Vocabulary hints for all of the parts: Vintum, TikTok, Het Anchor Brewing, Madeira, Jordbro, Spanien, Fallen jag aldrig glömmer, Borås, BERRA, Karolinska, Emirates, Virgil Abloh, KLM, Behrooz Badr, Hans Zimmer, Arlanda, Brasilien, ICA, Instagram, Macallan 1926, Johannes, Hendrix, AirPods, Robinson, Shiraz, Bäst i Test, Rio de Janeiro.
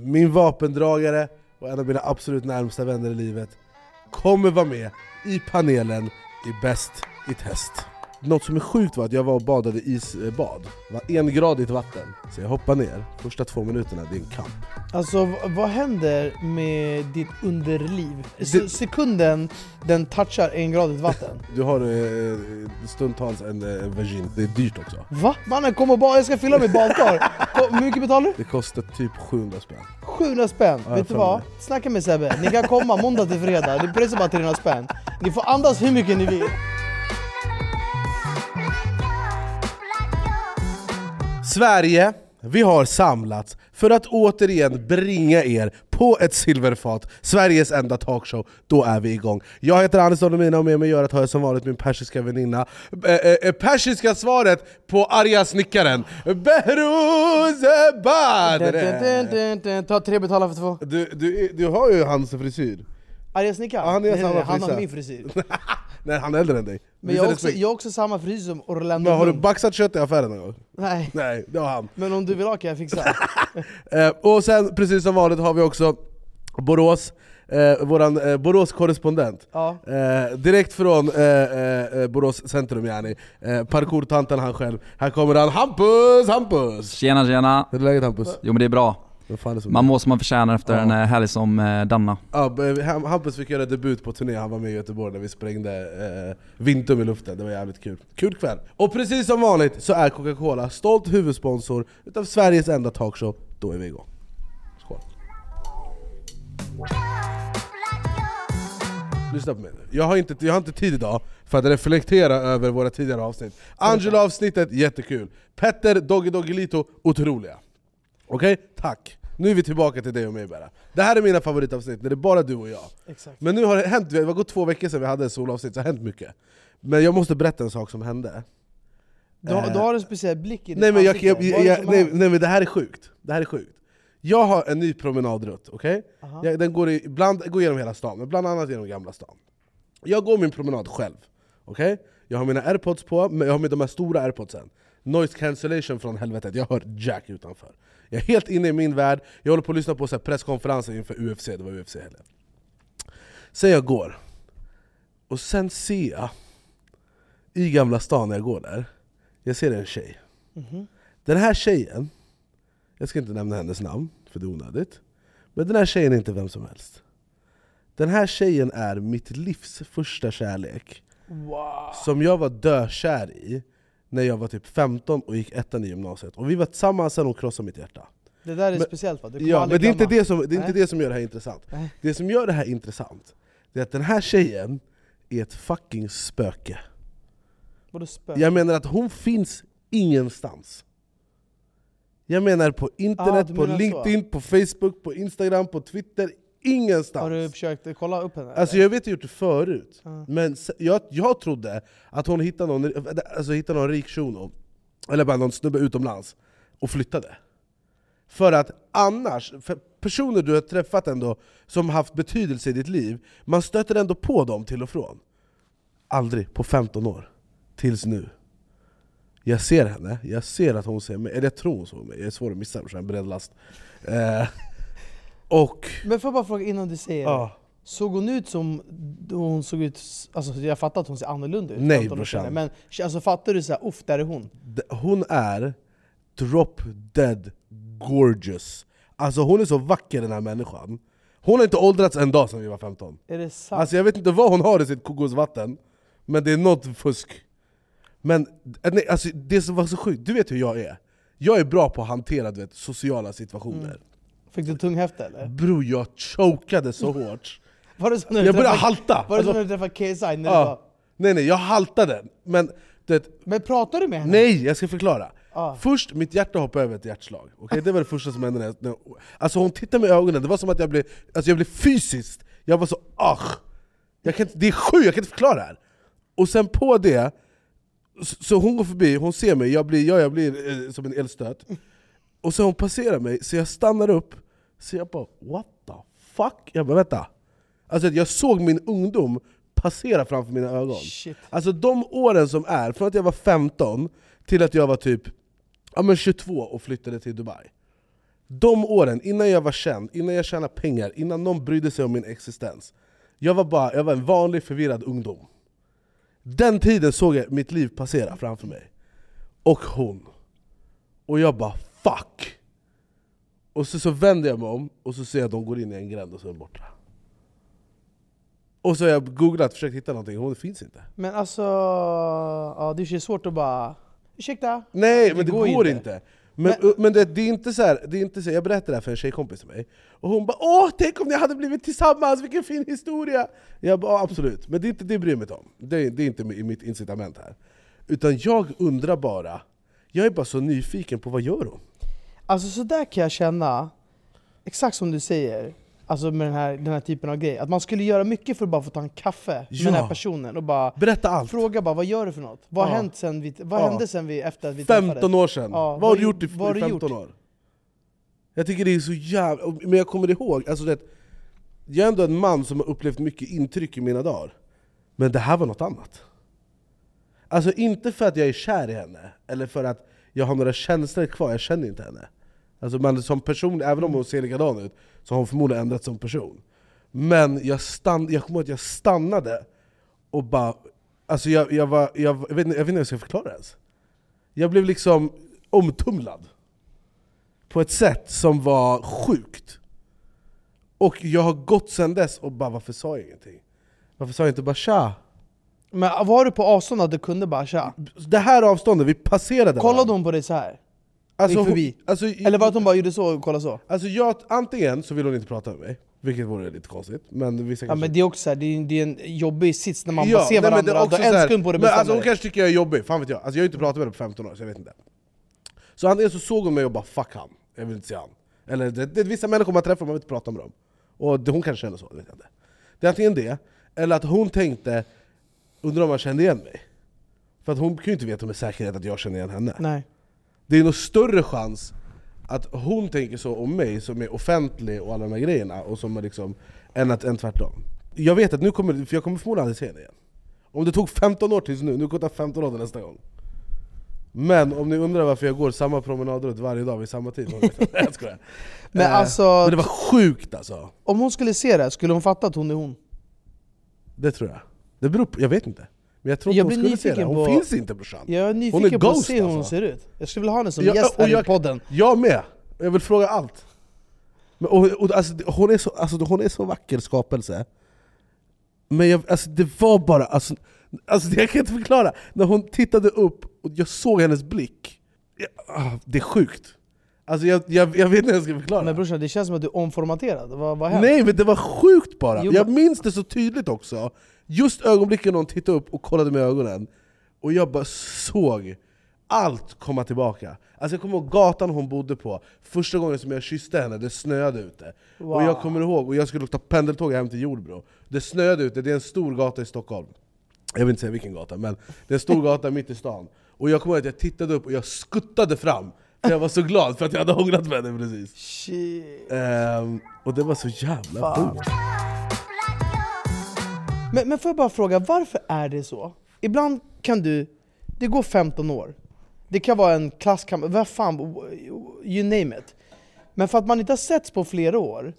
min vapendragare och en av mina absolut närmsta vänner i livet kommer vara med i panelen i Bäst i Test. Något som är sjukt var att jag var och badade i isbad. Det var 1-gradigt vatten. Så jag hoppade ner. Första 2 minuterna, det är en kamp. Alltså, vad händer med ditt underliv? Sekunden den touchar 1-gradigt vatten. Du har stundtals en vagin. Det är dyrt också. Va? Mannen, kom och bada. Jag ska fylla mitt badkar. Hur mycket betalar du? Det kostar typ 700 spänn. 700 spänn? Ja, vet du vad? Det. Snacka med Sebbe. Ni kan komma måndag till fredag. Det pressar bara 300 spänn. Ni får andas hur mycket ni vill. Sverige, vi har samlats för att återigen bringa er på ett silverfat. Sveriges enda talkshow, då är vi igång. Jag heter Andersson och mina och med mig gör att ha som vanligt min persiska väninna. Persiska svaret på arga snickaren. Behrooz Badr. Ta 3 betalar för 2. Du har ju hans frisyr. Arga snickaren? Ja, han har min frisyr. Nej, han är äldre än dig. Men jag har också samma frisyr som Orlando. Men har du baxat kött i affären någon gång? Nej. Nej, det har han. Men om du vill ha kan jag fixa. Och sen, precis som vanligt, har vi också Borås. Våran Borås-korrespondent. Ja. Direkt från Borås centrum, yani. Parkour-tanten han själv. Här kommer han, Hampus! Tjena. Hur är läget, Hampus? Jo, men det är bra. Man mår som man förtjänar efter en helg som Danna. Ja, Hampus fick göra debut på turné. Han var med i Göteborg när vi sprängde Vintum i luften. Det var jävligt kul. Kul kväll. Och precis som vanligt så är Coca-Cola stolt huvudsponsor utav Sveriges enda talkshow. Då är vi igång. Skål. Lyssna på mig nu. Jag har inte tid idag för att reflektera över våra tidigare avsnitt. Angelo-avsnittet, jättekul. Petter, Doggelito, otroliga. Okej, tack. Nu är vi tillbaka till dig och mig, Berra. Det här är mina favoritavsnitt, det är bara du och jag. Exakt. Men nu har det hänt, det var gått 2 veckor sedan vi hade en solavsnitt, så det har hänt mycket. Men jag måste berätta en sak som hände. Du har en speciell blick i ditt ansikte. Nej, men det här är sjukt. Jag har en ny promenadrutt, okej? Okay? Den går ibland genom hela stan, men bland annat genom Gamla stan. Jag går min promenad själv, okej? Okay? Jag har mina AirPods på, men jag har med de här stora AirPodsen. Noise cancellation från helvetet. Jag hör Jack utanför. Jag är helt inne i min värld. Jag håller på att lyssna på så här presskonferenser inför UFC. Det var UFC heller. Så jag går. Och sen ser jag i Gamla stan när jag går där. Jag ser en tjej. Mm-hmm. Den här tjejen. Jag ska inte nämna hennes namn. För det är onödigt. Men den här tjejen är inte vem som helst. Den här tjejen är mitt livs första kärlek. Wow. Som jag var dökär i. När jag var typ 15 och gick 1:an i gymnasiet. Och vi var tillsammans sen och krossade mitt hjärta. Det där är speciellt, va? Men det är inte det som gör det här intressant. Nej. Det som gör det här intressant är att den här tjejen är ett fucking spöke. Vadå spöke? Jag menar att hon finns ingenstans. Jag menar på internet, på LinkedIn, så? På Facebook, på Instagram, på Twitter. Ingenstans. Har du försökt kolla upp henne? Alltså jag vet att jag gjort det förut. Men jag trodde att hon hittade någon rik shuno. Eller bara någon snubbe utomlands. Och flyttade. För att annars, för personer du har träffat ändå som haft betydelse i ditt liv. Man stöter ändå på dem till och från. Aldrig på 15 år. Tills nu. Jag ser henne. Jag ser att hon ser mig. Eller jag tror hon såg mig. Jag är svår att missa. En bred last. Och, men får jag bara fråga innan du säger såg hon ut som hon såg ut, alltså jag fattar att hon ser annorlunda ut. Nej, brorsan. Men alltså, fattar du så här, uff, där är hon. Hon är drop dead gorgeous. Alltså hon är så vacker, den här människan. Hon har inte åldrats en dag sedan vi var 15. Är det sant? Alltså jag vet inte vad hon har i sitt kokosvatten, men det är något fusk. Men nej, alltså det som var så sjukt, du vet hur jag är. Jag är bra på att hantera, du vet, sociala situationer. Mm. Fick du tunghäfte eller? Bro, jag chokade så hårt. Jag började halta. Var det så när du träffade KSI? Nej, jag haltade. Men pratade du med henne? Nej, jag ska förklara. Först, mitt hjärta hoppade över ett hjärtslag. Okay? Det var det första som hände. Alltså hon tittade med ögonen. Det var som att jag blev fysiskt. Jag var så, det är sjukt, jag kan inte förklara det här. Och sen på det, så hon går förbi, hon ser mig. Jag blir som en elstöt. Och så hon passerar mig, så jag stannar upp. Så jag bara, what the fuck? Jag bara, vänta. Alltså jag såg min ungdom passera framför mina ögon. Shit. Alltså de åren som är, från att jag var 15 till att jag var typ 22 och flyttade till Dubai. De åren, innan jag var känd, innan jag tjänade pengar, innan någon brydde sig om min existens. Jag var en vanlig förvirrad ungdom. Den tiden såg jag mitt liv passera framför mig. Och hon. Och jag bara, fuck! Och så vänder jag mig om och så ser jag att de går in i en gränd och så är de borta. Och så har jag googlat och försökt hitta någonting. Hon finns inte. Men alltså, ja, det är svårt att bara... Ursäkta? Nej, men det går inte. Men det är inte så här, det är inte så. Jag berättade det här för en tjejkompis till mig. Och hon bara, åh, tänk om ni hade blivit tillsammans. Vilken fin historia. Jag bara, absolut. Men det är inte det bryr mig om. Det är inte mitt incitament här. Utan jag undrar bara. Jag är bara så nyfiken på vad gör hon? Alltså så där kan jag känna. Exakt som du säger. Alltså med den här typen av grej. Att man skulle göra mycket för att bara få ta en kaffe med den här personen. Och bara berätta allt. Fråga bara, vad gör du för något? Vad hände sen vi efter att vi träffades? 15 år sedan. Ja. Vad har du gjort i 15 år? Jag tycker det är så jävla... Men jag kommer ihåg... Alltså det, jag är ändå en man som har upplevt mycket intryck i mina dagar. Men det här var något annat. Alltså inte för att jag är kär i henne. Eller för att jag har några känslor kvar. Jag känner inte henne. Alltså men som person, även om hon ser likadan ut, så har hon förmodligen ändrats som person. Men jag kommer ihåg att jag stannade och bara... Alltså jag vet inte hur jag ska förklara det ens. Jag blev liksom omtumlad. På ett sätt som var sjukt. Och jag har gått sedan dess och bara, varför sa jag ingenting? Varför sa jag inte bara tja? Men var du på avstånd att du kunde bara tja? Det här avståndet, vi passerade. Kollade hon på dig så här? Alltså, eller var att hon bara gjorde så och kollade så? Alltså jag, antingen så vill hon inte prata med mig. Vilket vore lite konstigt. Men vissa kanske... men det är också så här, det är en jobbig sits när man bara ser varandra. Men det är också en på det men alltså, hon kanske tycker jag är jobbig. Fan vet jag. Alltså jag har inte pratat med henne på 15 år så jag vet inte. Så antingen så såg hon mig och bara fuck han. Jag vill inte se han. Eller det är vissa människor man träffar och man vill inte prata med dem. Och hon kanske känner så. Vet jag inte. Det är antingen det. Eller att hon tänkte, undrar om man kände igen mig. För att hon kan ju inte veta med säkerhet att jag känner igen henne. Nej. Det är nog större chans att hon tänker så om mig som är offentlig och alla de här grejerna och som är liksom, än tvärtom. Jag vet att nu kommer, för jag kommer förmodligen aldrig se det igen. Om det tog 15 år tills nu kommer det ta 15 år nästa gång. Men om ni undrar varför jag går samma promenadrutt varje dag vid samma tid. Jag skojar. Men alltså, men det var sjukt alltså. Om hon skulle se det, skulle hon fatta att hon är hon? Det tror jag. Det beror på, jag vet inte. Men jag tror att hon skulle se det. Hon på, finns inte brorsan. Jag är nyfiken hon är på att se hur hon ser ut. Jag skulle vilja ha henne som gäst här i podden. Jag med. Jag vill fråga allt. Men, och, alltså, hon är så vacker skapelse. Men jag, alltså, det var bara... Alltså, jag kan inte förklara. När hon tittade upp och jag såg hennes blick. Det är sjukt. Alltså jag vet inte hur jag ska förklara. Men brorsan, det känns som att du är omformaterad. Vad hände? Nej, men det var sjukt bara. Jo, jag minns det så tydligt också. Just ögonblicken hon tittade upp och kollade med ögonen. Och jag bara såg allt komma tillbaka. Alltså jag kommer ihåg gatan hon bodde på. Första gången som jag kysste henne, det snöade ute. Wow. Och jag kommer ihåg, och jag skulle ta pendeltåg hem till Jordbro. Det snöade ute, det är en stor gata i Stockholm. Jag vill inte säga vilken gata, men det är en stor gata mitt i stan. Och jag kommer ihåg att jag tittade upp och jag skuttade fram. Jag var så glad för att jag hade hånglat med henne precis. Shit. Och det var så jävla coolt. Men får jag bara fråga, varför är det så? Ibland kan du, det går 15 år. Det kan vara en klasskamp, vad fan, you name it. Men för att man inte har setts på flera år.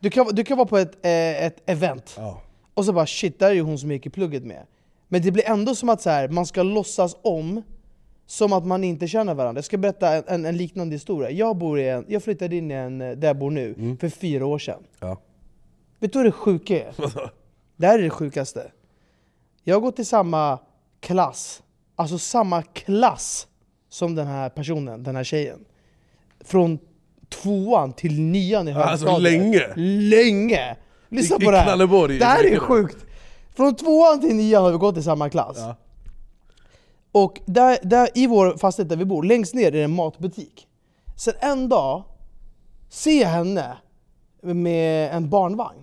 Du kan vara på ett event. Ja. Och så bara, shit, där är ju hon som jag gick i plugget med. Men det blir ändå som att så här, man ska låtsas om som att man inte känner varandra. Jag ska berätta en liknande historia. Jag flyttade in i en, där jag bor nu, för 4 år sedan. Ja. Vet du hur det sjuka är? Det här är det sjukaste. Jag har gått i samma klass. Alltså samma klass som den här personen, den här tjejen. Från 2:an till 9:an i högstadiet. Alltså länge. Länge. Lyssna på det här. Det här är sjukt. Från 2:an till 9:an har vi gått i samma klass. Ja. Och där i vår fastighet där vi bor, längst ner är en matbutik. Sen en dag ser jag henne med en barnvagn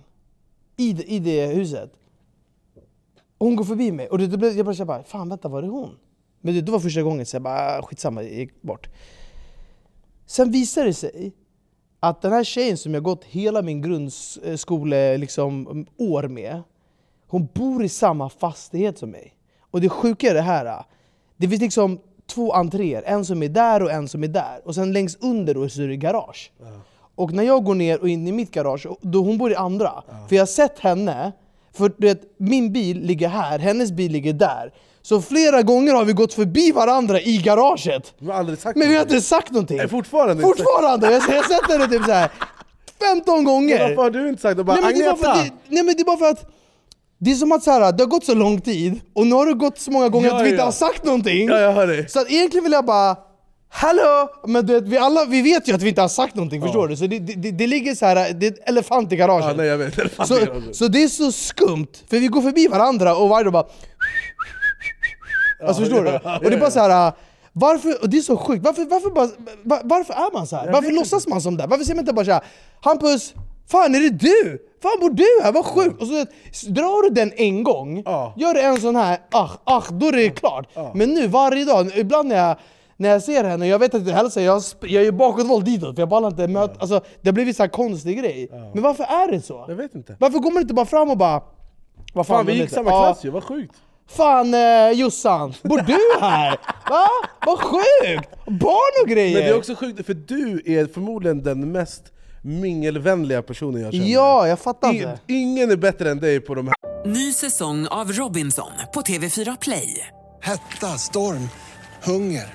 i det huset. Hon går förbi mig och jag bara säger, fan vänta, var det hon? Men det var första gången, så jag bara, skitsamma, jag gick bort. Sen visar det sig att den här tjejen som jag gått hela min grundskole liksom, år med, hon bor i samma fastighet som mig. Och det sjuka är det här. Det finns liksom två entréer, en som är där och en som är där. Och sen längst under då så är det garage. Ja. Och när jag går ner och in i mitt garage, då hon bor i andra. Ja. För jag har sett henne, för du vet, min bil ligger här, hennes bil ligger där. Så flera gånger har vi gått förbi varandra i garaget. Men vi har inte sagt någonting. Nej, fortfarande. Jag sett henne typ så här 15 gånger. Men varför har du inte sagt det? Bara, nej men det är bara för att det är som att så här, det har gått så lång tid och nu har det gått så många gånger att vi inte har sagt någonting. Ja, jag hör dig. Så att egentligen vill jag bara hallå, men du vet, vi vet ju att vi inte har sagt någonting, förstår du? Så det ligger så här, det är ett elefant i garaget. Ja, nej, jag vet, elefant i garaget. Så det är så skumt, för vi går förbi varandra och varje dag bara alltså, förstår du? Och det är bara så här, varför, och det är så sjukt, varför är man så här? Varför låtsas man som det? Varför ser man inte bara så här, Hampus, fan är det du? Fan bor du här? Vad sjukt. Och så drar du den en gång, gör en sån här, då är det klart. Men nu varje dag, ibland när jag ser henne, jag vet att det hälsar, jag är ju bakåtvold ditåt, för jag bara inte möter, alltså det blir så här konstig grej. Men varför är det så? Jag vet inte. Varför går man inte bara fram och bara, vad fan vi gick samma klass ju, vad sjukt. Fan Jossan, bor du här? Va? Vad sjukt! Barn och grejer! Men det är också sjukt, för du är förmodligen den mest mingelvänliga personen jag känner. Ja, jag fattar inte. Ingen är bättre än dig på de här. Ny säsong av Robinson på TV4 Play. Hetta, storm, hunger.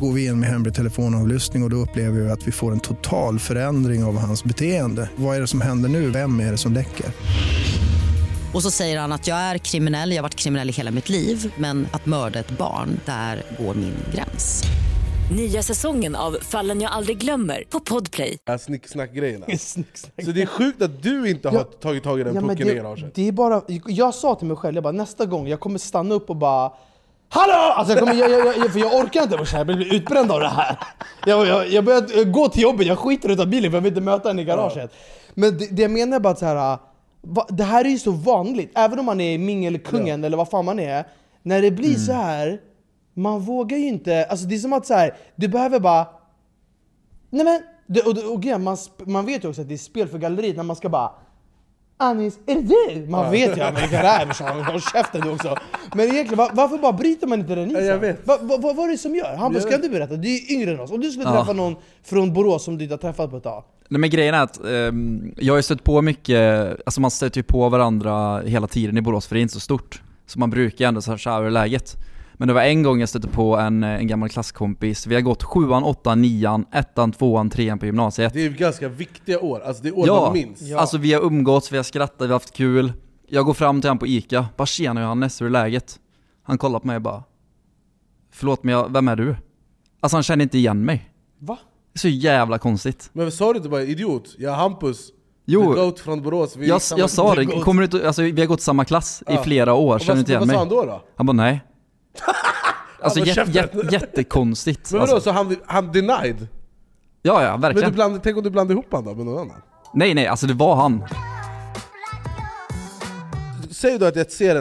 Går vi in med hemlig telefonavlyssning och då upplever vi att vi får en total förändring av hans beteende. Vad är det som händer nu? Vem är det som läcker? Och så säger han att jag är kriminell, jag har varit kriminell i hela mitt liv. Men att mörda ett barn, där går min gräns. Nya säsongen av Fallen jag aldrig glömmer på Podplay. Snicksnack-grejerna. Så det är sjukt att du inte har tagit tag i den pucken i garaget. Det är bara, jag sa till mig själv, jag bara, nästa gång jag kommer stanna upp och bara hallå! Alltså för jag orkar inte vara så här, jag blir utbränd av det här. Jag börjar gå till jobbet, jag skiter ut av bilen för jag vill inte möta henne i garaget. Men det jag menar bara att så här, det här är ju så vanligt. Även om man är mingelkungen eller vad fan man är. När det blir så här, man vågar ju inte. Alltså det är som att så här, du behöver bara nej men, man vet ju också att det är spel för galleriet när man ska bara Anis, är det du? Man vet ju att man är karär, och käften du också. Men egentligen, varför bara bryter man inte den isen? Jag vet. Vad är det som gör? Han bara, ska du berätta? Du är yngre än oss. Om du skulle träffa någon från Borås som du inte har träffat på ett tag. Nej, men grejen är att jag har stött på mycket, alltså man stöter ju på varandra hela tiden i Borås för det är inte så stort. Så man brukar ändå så här läget. Men det var en gång jag stötte på en gammal klasskompis. Vi har gått 7an, 8an, 9an, 1an, 2an, 3an på gymnasiet. Det är ganska viktiga år. Alltså det är år man minns. Ja. Alltså vi har umgåtts, vi har skrattat, vi har haft kul. Jag går fram till han på ICA. Bara tjena Johannes, hur är läget? Han kollar på mig och bara förlåt men vem är du? Alltså han känner inte igen mig. Va? Det är så jävla konstigt. Men sa du inte bara idiot? Jag är Hampus. Jo, goat från Borås. Jag sa det. Kommer du, alltså, vi har gått samma klass i flera år. Känner inte igen mig. Vad sa han då? Han bara nej. Alltså jättekonstigt. Men vadå, alltså. Så han denied? Ja, verkligen. Men tänk om du blandade ihop han då med någon annan? Nej, alltså det var han. Säg då att jag ser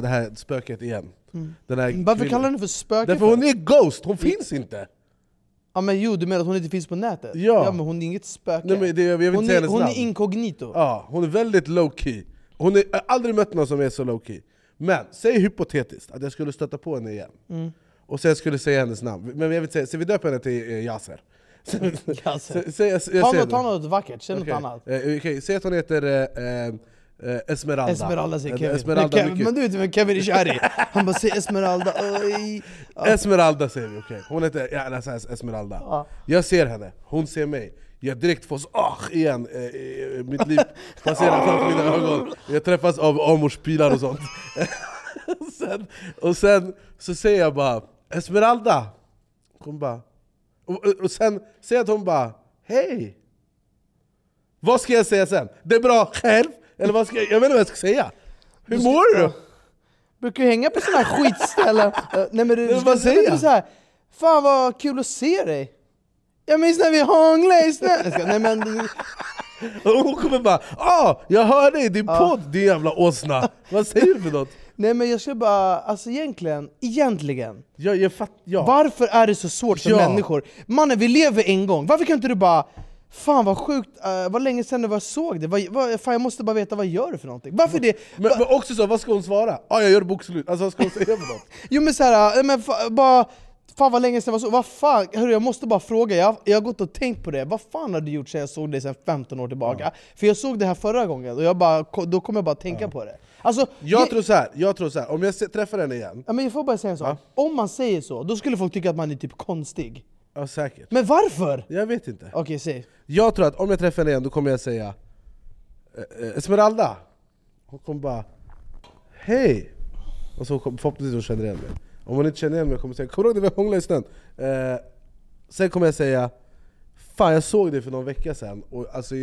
det här spöket igen. Den här varför kallar du för spöket? Därför hon är ghost, hon finns inte. Ja men jo, du menar att hon inte finns på nätet? Ja men hon är inget spöke. Nej, men jag vill inte hon är inkognito. Ja, hon är väldigt low key. Jag har aldrig mött någon som är så low key. Men säg hypotetiskt att jag skulle stötta på henne igen. Och sen skulle jag säga hennes namn. Men jag vill säga, så vi döper henne till Yasser. Ta något vackert, känn något annat. Okej, säg att hon heter Esmeralda. Esmeralda säger Kevin. Men du vet vem Kevin är kär i. Han bara säger Esmeralda. Esmeralda säger vi, okej. Hon heter Esmeralda. Jag ser henne, hon ser mig. Jag direkt får igen. Mitt liv passerar framför mina ögon. Jag träffas av amorspilar och sånt. och sen så säger jag bara Esmeralda. Hon bara och sen säger att hon bara hej. Vad ska jag säga sen? Det är bra själv? Eller vad ska jag vet inte vad jag ska säga. Hur mår du? Brukar du hänga på såna här skitställen? Nej men vad säger du så här? Fan vad kul att se dig. Jag minns när vi hånglade i snö. Nej, men... Och hon kommer bara, jag hör dig, din podd, din jävla åsna. Vad säger du för något? Nej, men jag ska bara, alltså egentligen. Ja. Varför är det så svårt för människor? Mannen, vi lever en gång. Varför kan inte du bara, fan vad sjukt, vad länge sedan jag såg det. Fan, jag måste bara veta, vad gör du för någonting? Varför det? Men också så, vad ska hon svara? Jag gör bokslut. Alltså, vad ska hon säga för något? Jo, men så här, bara... Fan vad länge sedan var så. Vad fan, hörru, jag måste bara fråga. Jag har gått och tänkt på det. Vad fan har du gjort sedan jag såg dig sedan 15 år tillbaka? För jag såg det här förra gången. Och då kommer jag bara tänka på det. Alltså, jag tror så här. Om jag träffar henne igen. Ja, men jag får bara säga en sak. Om man säger så, då skulle folk tycka att man är typ konstig. Ja, säkert. Men varför? Jag vet inte. Okej, säg. Jag tror att om jag träffar henne igen, då kommer jag säga Esmeralda. Hon kommer bara, hej. Och så förhoppningsvis hon känner igen mig. Om hon inte känner igen mig kommer jag säga, kommer du ihåg det vi hånglade i snön? Sen kommer jag säga, fan jag såg det för någon vecka sedan. Och alltså,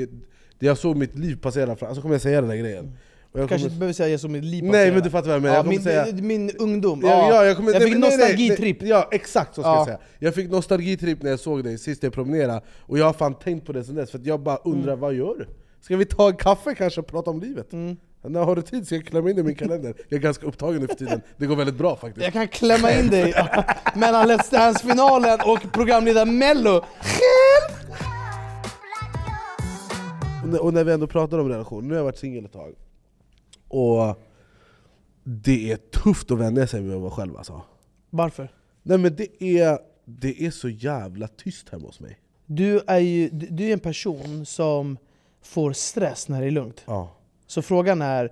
jag såg mitt liv passera fram. Alltså kommer jag säga den här grejen. Och jag kanske inte behöver säga jag såg mitt liv passera. Nej, men du fattar vad jag menar. Ja, min ungdom. Jag fick nostalgitripp. Ja, exakt så ska jag säga. Jag fick nostalgitripp när jag såg dig sist jag promenerade. Och jag har fan tänkt på det sedan dess. För att jag bara undrar, vad gör du? Ska vi ta en kaffe kanske och prata om livet? Mm. När har du tid så jag klämmer in i min kalender. Jag är ganska upptagen nu för tiden. Det går väldigt bra faktiskt. Jag kan klämma in dig mellan Let's Dance-finalen och programledare Mello. Och när vi ändå pratar om relation. Nu har jag varit singel ett tag. Och det är tufft att vänja sig med mig själv alltså. Varför? Nej, men det är så jävla tyst hemma hos mig. Du är en person som får stress när det är lugnt. Ja. Så frågan är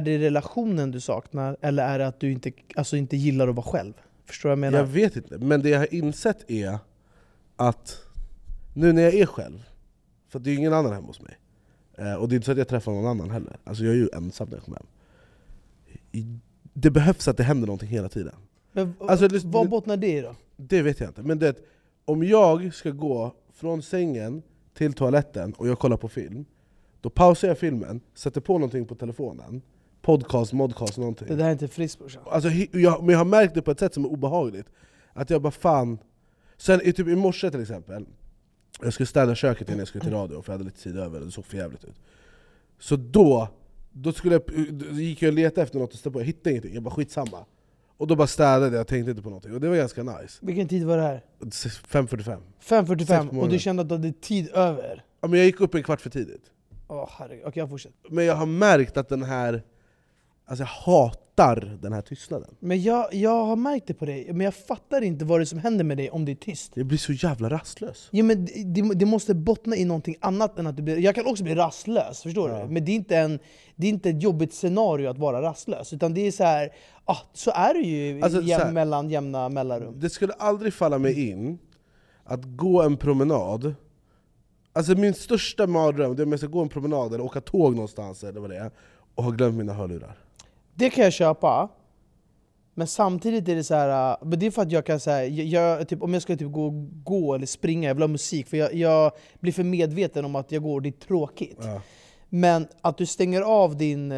det relationen du saknar eller är det att du inte gillar att vara själv? Förstår du vad jag menar? Jag vet inte, men det jag har insett är att nu när jag är själv, för det är ingen annan hemma hos mig. Och det är inte så att jag träffar någon annan heller. Alltså jag är ju ensam när jag kommer hem. Det behövs att det händer någonting hela tiden. Men, vad bottnar det i då? Det vet jag inte, men det om jag ska gå från sängen till toaletten och jag kollar på film, då pausar jag filmen, sätter på någonting på telefonen. Modcast, någonting. Det där är inte friskt, brorsan. Alltså, men jag har märkt det på ett sätt som är obehagligt. Att jag bara, fan... Sen typ i morse till exempel. Jag skulle städa köket innan jag skulle till radio. För jag hade lite tid över, det såg för jävligt ut. Så då gick jag och letade efter något och ställde på. Jag hittade ingenting, jag bara skitsamma. Och då bara städade jag, tänkte inte på någonting. Och det var ganska nice. Vilken tid var det här? 5:45. 5:45, och du kände att du hade tid över? Ja, men jag gick upp en kvart för tidigt. Okej, jag fortsätter. Men jag har märkt att jag hatar den här tystnaden. Men jag har märkt det på dig. Men jag fattar inte vad det är som händer med dig om det är tyst. Jag blir så jävla rastlös. Ja, men det måste bottna i någonting annat än att du blir... Jag kan också bli rastlös, förstår du? Men det är inte ett jobbigt scenario att vara rastlös. Utan det är så här... så är det ju jämna mellanrum. Det skulle aldrig falla mig in att gå en promenad... Alltså min största mardröm är att jag ska gå en promenad eller åka tåg någonstans eller vad det är och har glömt mina hörlurar. Det kan jag köpa. Men samtidigt är det så här, men det är för att jag kan säga typ om jag ska typ gå eller springa, jag vill ha musik för jag blir för medveten om att jag går, det är tråkigt. Ja. Men att du stänger av din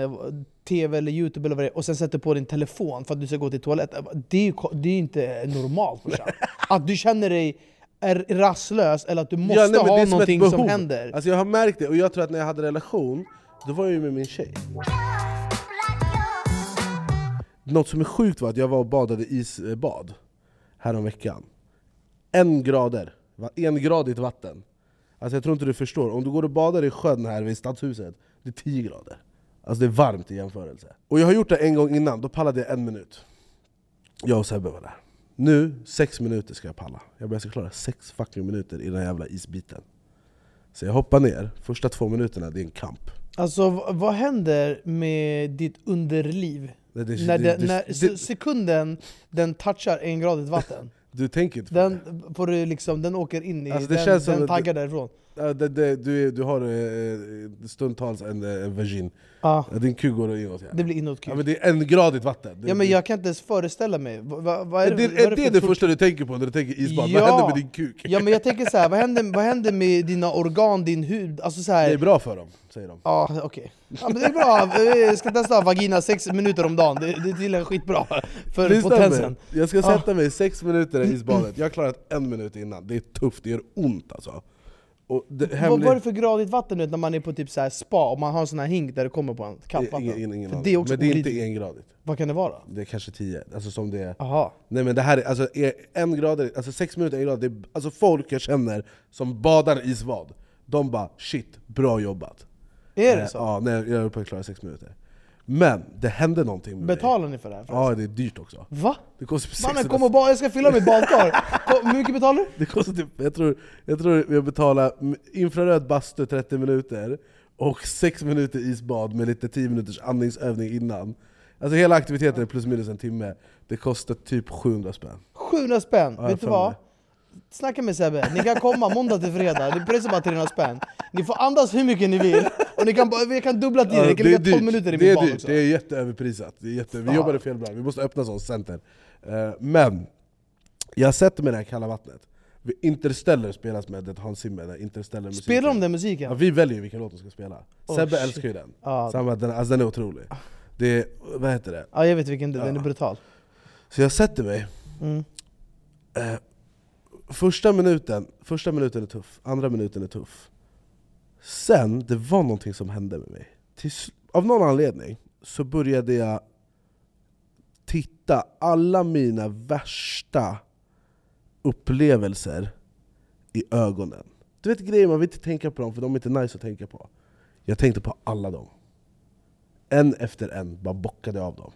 TV eller YouTube eller vad det är, och sen sätter på din telefon för att du ska gå till toaletten, det är inte normalt för sig. Att du känner dig är rastlös eller att du måste ha någonting som händer. Alltså jag har märkt det och jag tror att när jag hade relation då var jag ju med min tjej. Något som är sjukt var att jag var och badade isbad här om veckan. 1 grader. 1-gradigt vatten. Alltså jag tror inte du förstår. Om du går och badar i sjön här vid stadshuset, det är 10 grader. Alltså det är varmt i jämförelse. Och jag har gjort det en gång innan. Då pallade jag 1 minut. Jag och Sebbe var där. Nu, 6 minuter ska jag palla. Jag ska klara 6 fucking minuter i den jävla isbiten. Så jag hoppar ner. Första 2 minuterna, det är en kamp. Alltså, vad händer med ditt underliv? När sekunden den touchar 1-gradigt vatten. Du tänker inte på den, får du liksom, den åker in i, alltså, den taggar därifrån. Du har stundtals en vagin. Din kuk går inåt. Det blir inåt kuk. Men det är en gradigt vatten. Det men jag kan inte ens föreställa mig. Är det det första du tänker på när du tänker isbad? Ja. Vad händer med din kuk? Ja, men jag tänker så här, vad händer med dina organ, din hud? Alltså, så här, det är bra för dem, säger de. Okej. Ja, men det är bra. Jag ska testa vagina 6 minuter om dagen. Det är till en skitbra för potensen. Jag ska sätta mig 6 minuter i isbadet. Jag har klarat 1 minut innan. Det är tufft, det gör ont alltså. Vad är det för gradigt vatten nu när man är på typ så här spa och man har en sån här hink där det kommer på en kappvatten? Ingen det är också, men det är inte 1 gradigt. Vad kan det vara? Det är kanske 10. Alltså som det är. Aha. Nej, men det här är, alltså, är 1 grad, alltså 6 minuter 1 grad. Det är, alltså folk jag känner som badar i svad, de bara shit, bra jobbat. Är det så? Ja, nej, jag är på att klara 6 minuter. Men det hände någonting med betalar ni för det här? Förresten? Ja, det är dyrt också. Va? Det kostar typ 600. Mannen, kom och jag ska fylla mitt badkar. Hur mycket betalar du? Det kostar typ, jag tror jag betalar infraröd bastu 30 minuter och 6 minuter isbad med lite 10 minuters andningsövning innan. Alltså hela aktiviteten är plus minus en timme. Det kostar typ 700 spänn. 700 spänn? Ja, vet du vad? Snacka med Sebbe. Ni kan komma måndag till fredag. Det är precis bara 300 spänn. Ni får andas hur mycket ni vill. Och vi kan dubbla tiden. Ni kan ligga 12 minuter i min bad också. Det är jätteöverprisat. Vi jobbade fel bra. Vi måste öppna sånt center. Men jag sätter mig i det här kalla vattnet. Interstellar spelas med det Hans Zimmer. Interstellar musik. Spelar de den musiken? Ja, vi väljer vilken låt de ska spela. Sebbe älskar ju den. Den är otrolig. Vad heter det? Ja, jag vet vilken. Den är brutal. Så jag sätter mig. Första minuten är tuff. Andra minuten är tuff. Sen, det var någonting som hände med mig. Av någon anledning så började jag titta alla mina värsta upplevelser i ögonen. Du vet grejer man vill inte tänka på dem för de är inte nice att tänka på. Jag tänkte på alla dem. En efter en bara bockade av dem.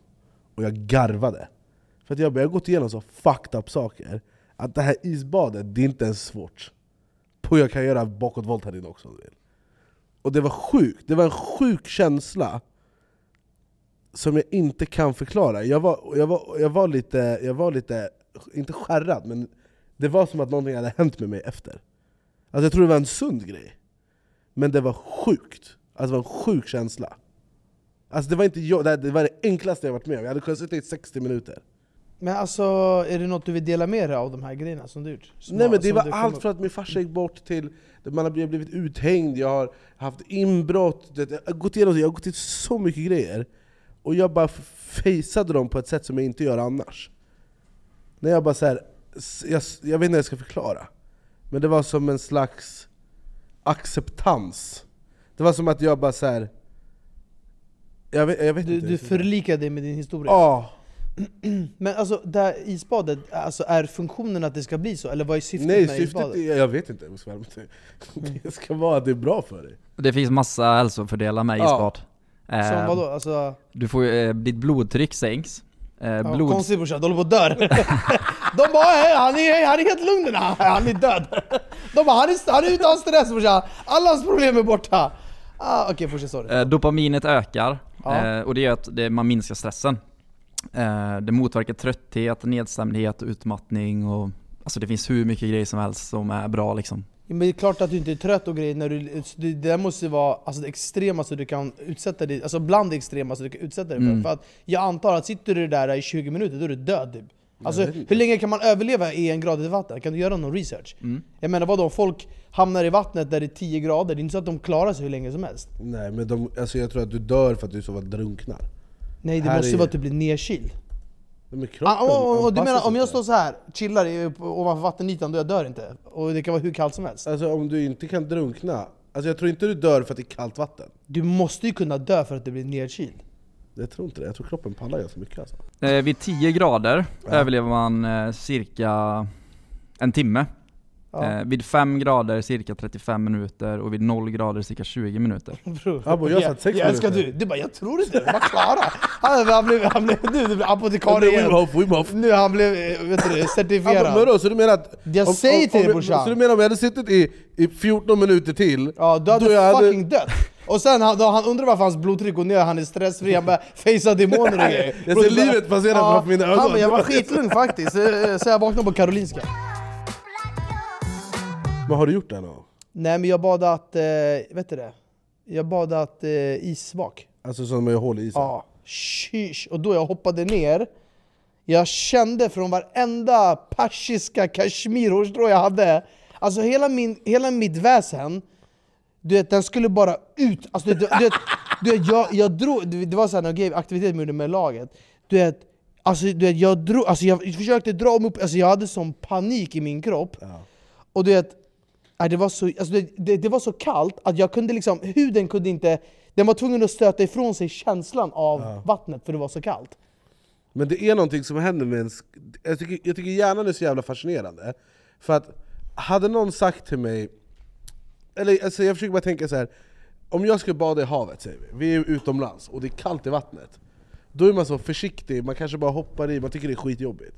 Och jag garvade. För att jag började gå igenom så fucked up saker. Att det här isbadet, det är inte ens svårt. Jag kan göra bakåtvolt här inne också. Och det var sjukt. Det var en sjuk känsla som jag inte kan förklara. Jag var lite inte skärrad, men det var som att någonting hade hänt med mig efter. Alltså jag tror det var en sund grej. Men det var sjukt. Alltså det var en sjuk känsla. Alltså det var inte jag, det var det enklaste jag varit med om. Jag hade kunnat sitta i 60 minuter. Men alltså, är det något du vill dela med dig av de här grejerna som du gjort? Nej, men det var allt från att min farsa gick bort till att man har blivit uthängd. Jag har haft inbrott. Jag har gått till så mycket grejer. Och jag bara faceade dem på ett sätt som jag inte gör annars. När jag bara så här, jag vet inte hur jag ska förklara. Men det var som en slags acceptans. Det var som att jag bara så här. Jag vet inte. Du förlikade dig med din historia. Ja. Men alltså det här isbadet, alltså, är funktionen att det ska bli så? Eller vad är syftet med isbadet? Nej, syftet jag vet inte. Det ska vara att det är bra för dig. Det finns massa hälsofördelar med isbad. Som vadå? Alltså... Du får, ditt blodtryck sänks. Konstigt brorsan, de håller på att dö. De bara, han är helt lugn. Han är död. De bara, han är utan stress brorsan. Alla hans problem är borta. Okej, fortsätt, sorry. Dopaminet ökar. Och det gör att man minskar stressen. Det motverkar trötthet, nedstämdhet, utmattning och alltså det finns hur mycket grejer som helst som är bra liksom. Men det är klart att du inte är trött och grejer när du det där måste vara alltså det extremaste du kan utsätta dig, alltså bland det extremaste du kan utsätta dig för att jag antar att sitter du där i 20 minuter då är du död typ. Alltså hur länge kan man överleva i 1 grad i vatten? Kan du göra någon research? Jag menar vadå, folk hamnar i vattnet där det är 10 grader, det är inte så att de klarar sig hur länge som helst. Nej, men alltså jag tror att du dör för att du så var drunknar. Nej, det här måste ju vara att du blir nedkyld. Men kroppen, du menar, om jag står så här, chillar ovanför vattenytan, då jag dör inte. Och det kan vara hur kallt som helst. Alltså om du inte kan drunkna. Alltså jag tror inte du dör för att det är kallt vatten. Du måste ju kunna dö för att det blir nedkyld. Jag tror inte det. Jag tror kroppen pallar ganska mycket. Alltså. Vid 10 grader överlever man cirka en timme. Vid 5 grader cirka 35 minuter och vid 0 grader cirka 20 minuter. Bror, jag satt 6 minuter. Älskar du? Du bara, jag tror inte det. Vad klara? Han blev apotekarie igen. Nu han blev certifierad. Bror, så du menar att... Jag säger till dig, brorsan. Så du menar om jag hade suttit i 14 minuter till... Ja, du hade fucking dött. Och sen han undrar varför hans blodtryck går ner. Han är stressfri. Han börjar fejsa demoner och grejer. Jag ser livet passera framför mina ögon. Jag var skitlugn faktiskt. Så jag vaknade på Karolinska. Men har du gjort det någon? Nej, men jag bad att, vet du det? Jag bad att isvak. Alltså som jag håller i isen? Ja. Shish. Och då jag hoppade ner, jag kände från varenda persiska kashmirhårstrå jag hade. Alltså hela mitt väsen, du vet, den skulle bara ut. Alltså du vet, jag drog, det var så här en aktivitet jag gjorde med laget. Du vet, alltså jag drog, alltså jag försökte dra om upp, alltså jag hade sån panik i min kropp. Ja. Och du vet, det var så, alltså det var så kallt att jag kunde liksom, huden kunde inte, den var tvungen att stöta ifrån sig känslan av vattnet för det var så kallt. Men det är någonting som händer med en, jag tycker hjärnan är så jävla fascinerande. För att hade någon sagt till mig, eller alltså jag försöker bara tänka så här, om jag skulle bada i havet, säger vi är utomlands och det är kallt i vattnet, då är man så försiktig, man kanske bara hoppar i, man tycker det är skitjobbigt.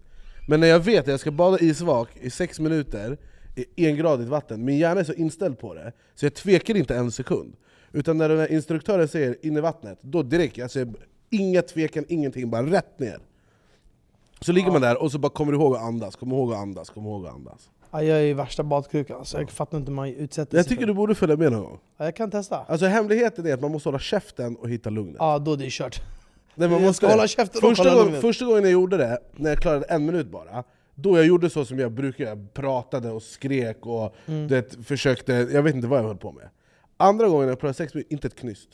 Men när jag vet att jag ska bada isvak i 6 minuter i 1-gradigt vatten, min hjärna är så inställd på det så jag tvekar inte en sekund. Utan när den här instruktören säger in i vattnet, då direkt, alltså inga tvekan, ingenting, bara rätt ner. Så ligger man där och så bara kommer du ihåg att andas, kommer ihåg att andas. Ja, jag är i värsta badkrukan, så jag fattar inte hur man utsätter sig. Jag tycker du borde följa med någon gång. Ja, jag kan testa. Alltså hemligheten är att man måste hålla käften och hitta lugnet. Ja, då är det kört. Nej, man måste hålla käften och hålla lugnet. Första gången jag gjorde det, när jag klarade 1 minut bara, då jag gjorde så som jag brukar, jag pratade och skrek och det, försökte, jag vet inte vad jag höll på med. Andra gången jag pratade 6 minuter, inte ett knyst.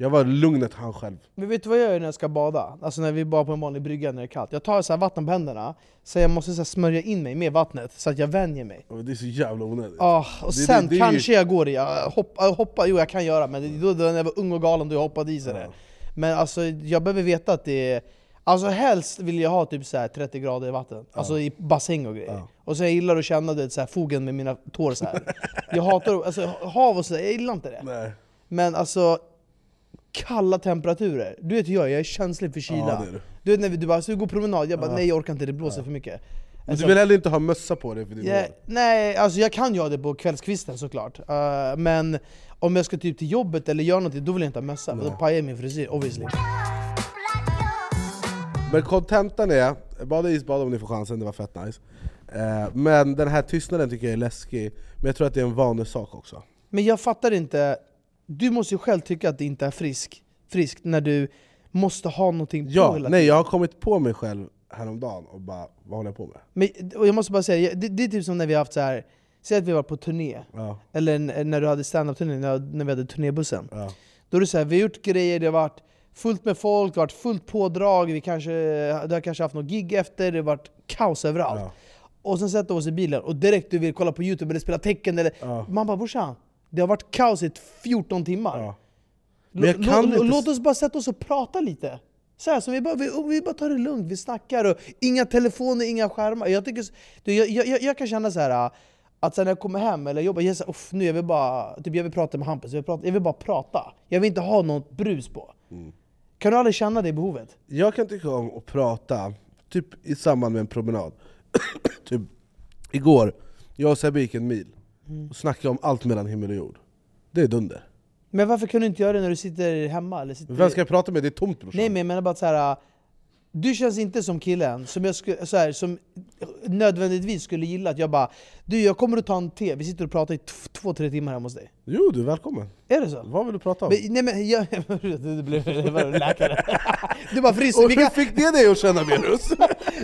Jag var lugnet han själv. Men vet du vad jag gör när jag ska bada? Alltså när vi bara på en vanlig brygga när det är kallt. Jag tar så här vatten på händerna, så jag måste så här smörja in mig med vattnet så att jag vänjer mig. Ja, det är så jävla onödigt. Och sen det kanske jag går i, jo jag kan göra, men då när jag var ung och galen då jag hoppade i sig det. Men alltså jag behöver veta att det är, alltså helst vill jag ha typ så här 30 grader i vatten. Alltså i bassäng och grejer. Och så jag gillar att känna det så här fogen med mina tår så här. Jag hatar alltså hav och så där, jag gillar inte det. Nej. Men alltså kalla temperaturer. Du vet jag är känslig för kyla. Ja, du vet när du bara så går promenad, jag bara nej jag orkar inte, det blåser för mycket. Men alltså, du vill heller inte ha mössa på dig för det går. Nej, alltså jag kan göra det på kvällskvisten såklart. Men om jag ska typ till jobbet eller göra något, då vill jag inte ha mössa. Då pajar min frisyr obviously. Men kontentan är, bada isbad om ni får chansen, det var fett nice. Men den här tystnaden tycker jag är läskig. Men jag tror att det är en vanlig sak också. Men jag fattar inte, du måste ju själv tycka att det inte är friskt när du måste ha någonting på hela tiden. Nej, jag har kommit på mig själv häromdagen och bara, vad håller jag på med? Men, och jag måste bara säga, det är typ som när vi har haft så här, säg att vi var på turné. Ja. Eller när du hade stand-up-turné, när vi hade turnébussen. Ja. Då är det så här, vi har gjort grejer, det har varit fullt med folk, det har varit fullt pådrag, du har kanske haft något gig efter, det har varit kaos överallt. Ja. Och sen sätter vi oss i bilen och direkt du vill kolla på YouTube eller spela tecken eller man bara, brorsan, det har varit kaos i 14 timmar. Ja. Men jag kan inte... Låt oss bara sätta oss och prata lite. Så här, så vi bara tar det lugnt, vi snackar och inga telefoner, inga skärmar. Jag tycker jag kan känna så här att sen när jag kommer hem eller jobbar, jag säger nu jag vill bara typ jag vill prata med Hampus, jag vill bara prata. Jag vill inte ha något brus på. Mm. Kan du aldrig känna det behovet? Jag kan tycka om att prata typ i samband med en promenad. Typ igår, jag och Sebbe gick en mil och snackade om allt mellan himmel och jord. Det är dunder. Men varför kan du inte göra det när du sitter hemma? Eller sitter... Vem ska jag prata med? Det är tomt, brorsan. Nej, men jag menar bara så här, du känns inte som killen som jag som nödvändigtvis skulle gilla att jag bara, du jag kommer att ta en te, vi sitter och pratar i 2-3 timmar hemma hos dig. Jo, du är välkommen. Är det så? Vad vill du prata om? Men, nej men jag det blev läkare. Du bara frisk. Och hur fick det dig att känna Behrooz?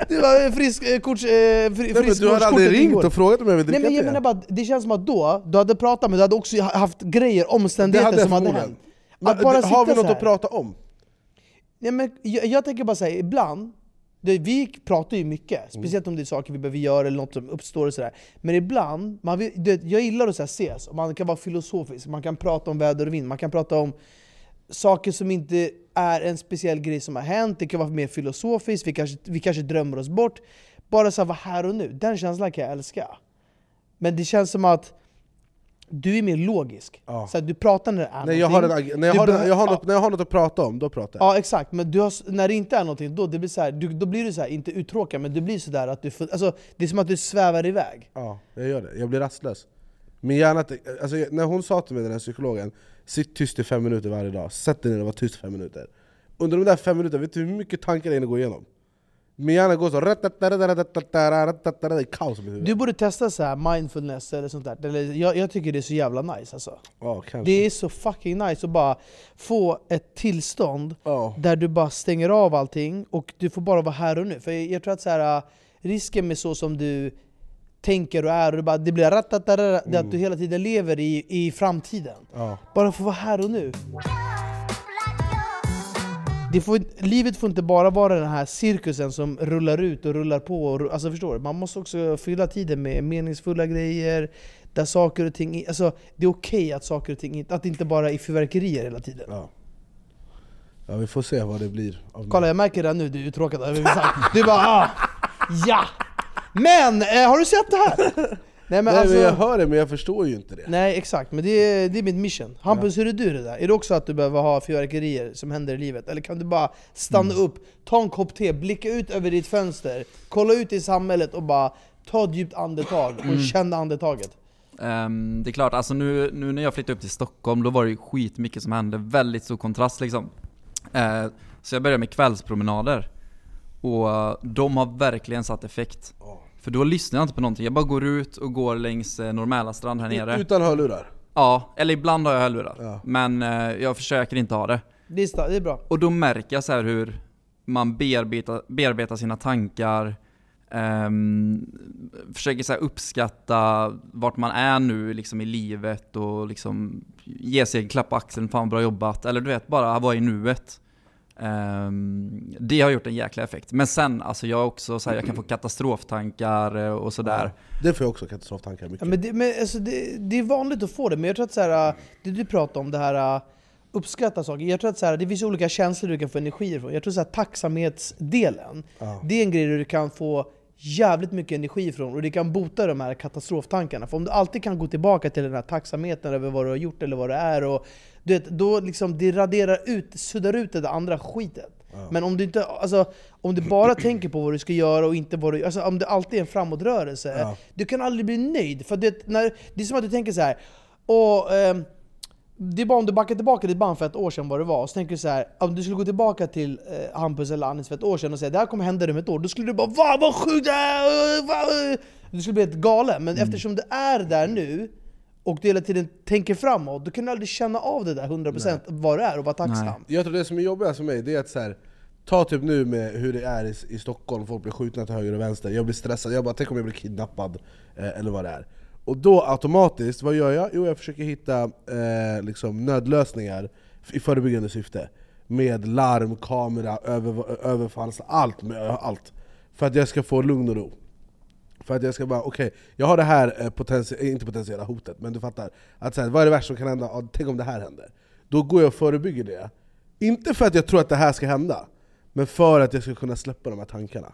Du var frisk frisk. Du har aldrig ringt och frågat om jag vill dricka te. Nej men jag menar bara, det känns som att du hade pratat men du hade också haft grejer, omständigheter som hade hänt. Har vi något att prata om? Nej, men jag tänker bara säga ibland, vi pratar ju mycket, speciellt om det är saker vi behöver göra eller något som uppstår och sådär. Men ibland, jag gillar att så här ses och man kan vara filosofisk, man kan prata om väder och vind, man kan prata om saker som inte är en speciell grej som har hänt, det kan vara mer filosofiskt, vi kanske drömmer oss bort. Bara så här, vara här och nu, den känslan kan jag älska. Men det känns som att du är mer logisk. Ja. Så du pratar när det är någonting. När jag har något att prata om, då pratar jag. Ja, exakt. Men när det inte är någonting, då, det blir så här, då blir du så här, inte uttråkad, men du blir så där att du... Alltså, det är som att du svävar iväg. Ja, jag gör det. Jag blir rastlös. Min hjärna... Alltså, när hon sa till mig, den här psykologen, sitt tyst i 5 minuter varje dag. Sätt dig ner och var tyst 5 minuter. Under de där 5 minuterna, vet du hur mycket tankar det går igenom? Min hjärna går så... Det är kaos. Du borde testa så här mindfulness eller sånt där. Jag tycker det är så jävla nice. Alltså. Oh, det är så fucking nice att bara få ett tillstånd där du bara stänger av allting och du får bara vara här och nu. För jag tror att så här, risken med så som du tänker och är och bara, det blir det att du hela tiden lever i framtiden. Oh. Bara få vara här och nu. Livet får inte bara vara den här cirkusen som rullar ut och rullar på. Alltså förstår du? Man måste också fylla tiden med meningsfulla grejer. Där saker och ting... Alltså det är okej att saker och ting... Att det inte bara är fyrverkerier hela tiden. Ja. Ja, vi får se vad det blir. Kolla, jag märker det nu. Du är uttråkad. Du bara... Ah, ja! Men! Har du sett det här? Nej, men jag hör det, men jag förstår ju inte det. Nej, exakt. Men det är mitt mission. Hampus, hur är du det där? Är det också att du behöver ha fyrverkerier som händer i livet? Eller kan du bara stanna upp, ta en kopp te, blicka ut över ditt fönster, kolla ut i samhället och bara ta ett djupt andetag och känna andetaget? Det är klart. Alltså nu när jag flyttade upp till Stockholm, då var det skitmycket som hände. Väldigt stor kontrast liksom. Så jag började med kvällspromenader. Och de har verkligen satt effekt. För då lyssnar jag inte på någonting. Jag bara går ut och går längs normala strand här nere. Utan hörlurar? Ja, eller ibland har jag hörlurar. Ja. Men jag försöker inte ha det. Det är bra. Och då märker jag så här hur man bearbetar sina tankar. Försöker så här uppskatta vart man är nu liksom, i livet. Och liksom, ge sig en klapp på axeln. Fan, bra jobbat. Eller du vet, bara vara i nuet. Det har gjort en jäkla effekt. Men sen, alltså jag också så här, jag kan få katastroftankar och sådär. Det får jag också, katastroftankar mycket. Ja, men alltså, det är vanligt att få det. Men jag tror att så här, det du pratar om, det här uppskatta saker. Jag tror att så här, det finns olika känslor du kan få energi ifrån. Jag tror så här, tacksamhetsdelen, det är en grej du kan få jävligt mycket energi ifrån. Och det kan bota de här katastroftankarna. För om du alltid kan gå tillbaka till den här tacksamheten över vad du har gjort eller vad det är och du vet, då liksom det raderar ut, suddar ut det där andra skitet. Ja. Men om du inte, alltså, om du bara tänker på vad du ska göra och inte vad du, alltså, om det alltid är en framåtrörelse, du kan aldrig bli nöjd. För det, det är som att du tänker så här, och det är bara om du backar tillbaka ditt barn för ett år sedan vad det var, och så tänker du så här, om du skulle gå tillbaka till Hampus eller Anis för ett år sedan och säga det här kommer hända om ett år, då skulle du bara, vad sjukt, du skulle bli helt galen. Men eftersom det är där nu och du hela tiden tänker framåt, du kan aldrig känna av det där 100% vad det är och vara tacksam. Jag tror det som är jobbigast för mig, det är att så här, ta typ nu med hur det är i Stockholm, folk blir skjutna till höger och vänster, jag blir stressad, jag bara tänk om jag blir kidnappad eller vad det är. Och då automatiskt, vad gör jag? Jo, jag försöker hitta liksom nödlösningar i förebyggande syfte. Med larm, kamera, överfalls, allt. För att jag ska få lugn och ro. För att jag ska bara, okej, jag har det här, inte potentiella hotet, men du fattar. Att så här, vad är det värsta som kan hända? Ja, tänk om det här händer. Då går jag och förebygger det. Inte för att jag tror att det här ska hända, men för att jag ska kunna släppa de här tankarna.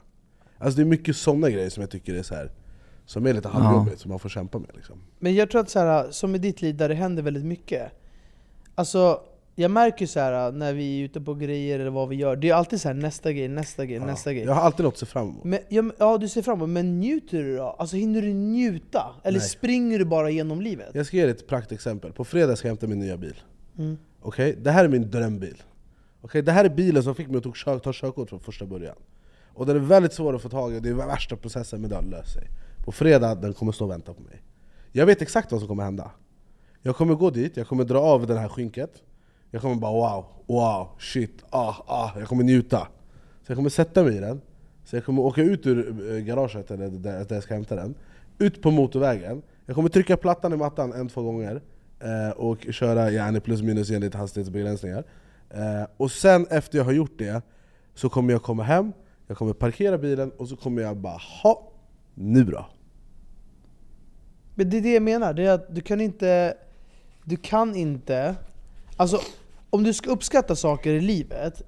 Alltså det är mycket sådana grejer som jag tycker är så här, som är lite halvjobbigt, som man får kämpa med. Liksom. Men jag tror att så här, som i ditt liv där det händer väldigt mycket. Alltså, jag märker så här när vi är ute på grejer eller vad vi gör. Det är alltid så här, nästa grej. Jag har alltid något att se fram emot. Men, ja, du ser fram emot. Men njuter du då? Alltså, hinner du njuta? Eller Nej. Springer du bara genom livet? Jag ska ge dig ett praktexempel. På fredag ska jag hämta min nya bil. Okej, det här är min drömbil. Okej, det här är bilen som fick mig att ta körkort från första början. Och den är väldigt svår att få tag i. Det är värsta processen, men det har löst sig. På fredag, den kommer stå och vänta på mig. Jag vet exakt vad som kommer hända. Jag kommer gå dit, jag kommer dra av den här skynket. Jag kommer bara wow, shit, jag kommer njuta. Så jag kommer sätta mig i den. Så jag kommer åka ut ur garaget eller där jag ska hämta den. Ut på motorvägen. Jag kommer trycka plattan i mattan 1-2 gånger. Och köra plus minus enligt hastighetsbegränsningar. Och sen efter jag har gjort det så kommer jag komma hem. Jag kommer parkera bilen och så kommer jag bara nu då. Men det är det jag menar, det är att du kan inte alltså om du ska uppskatta saker i livet,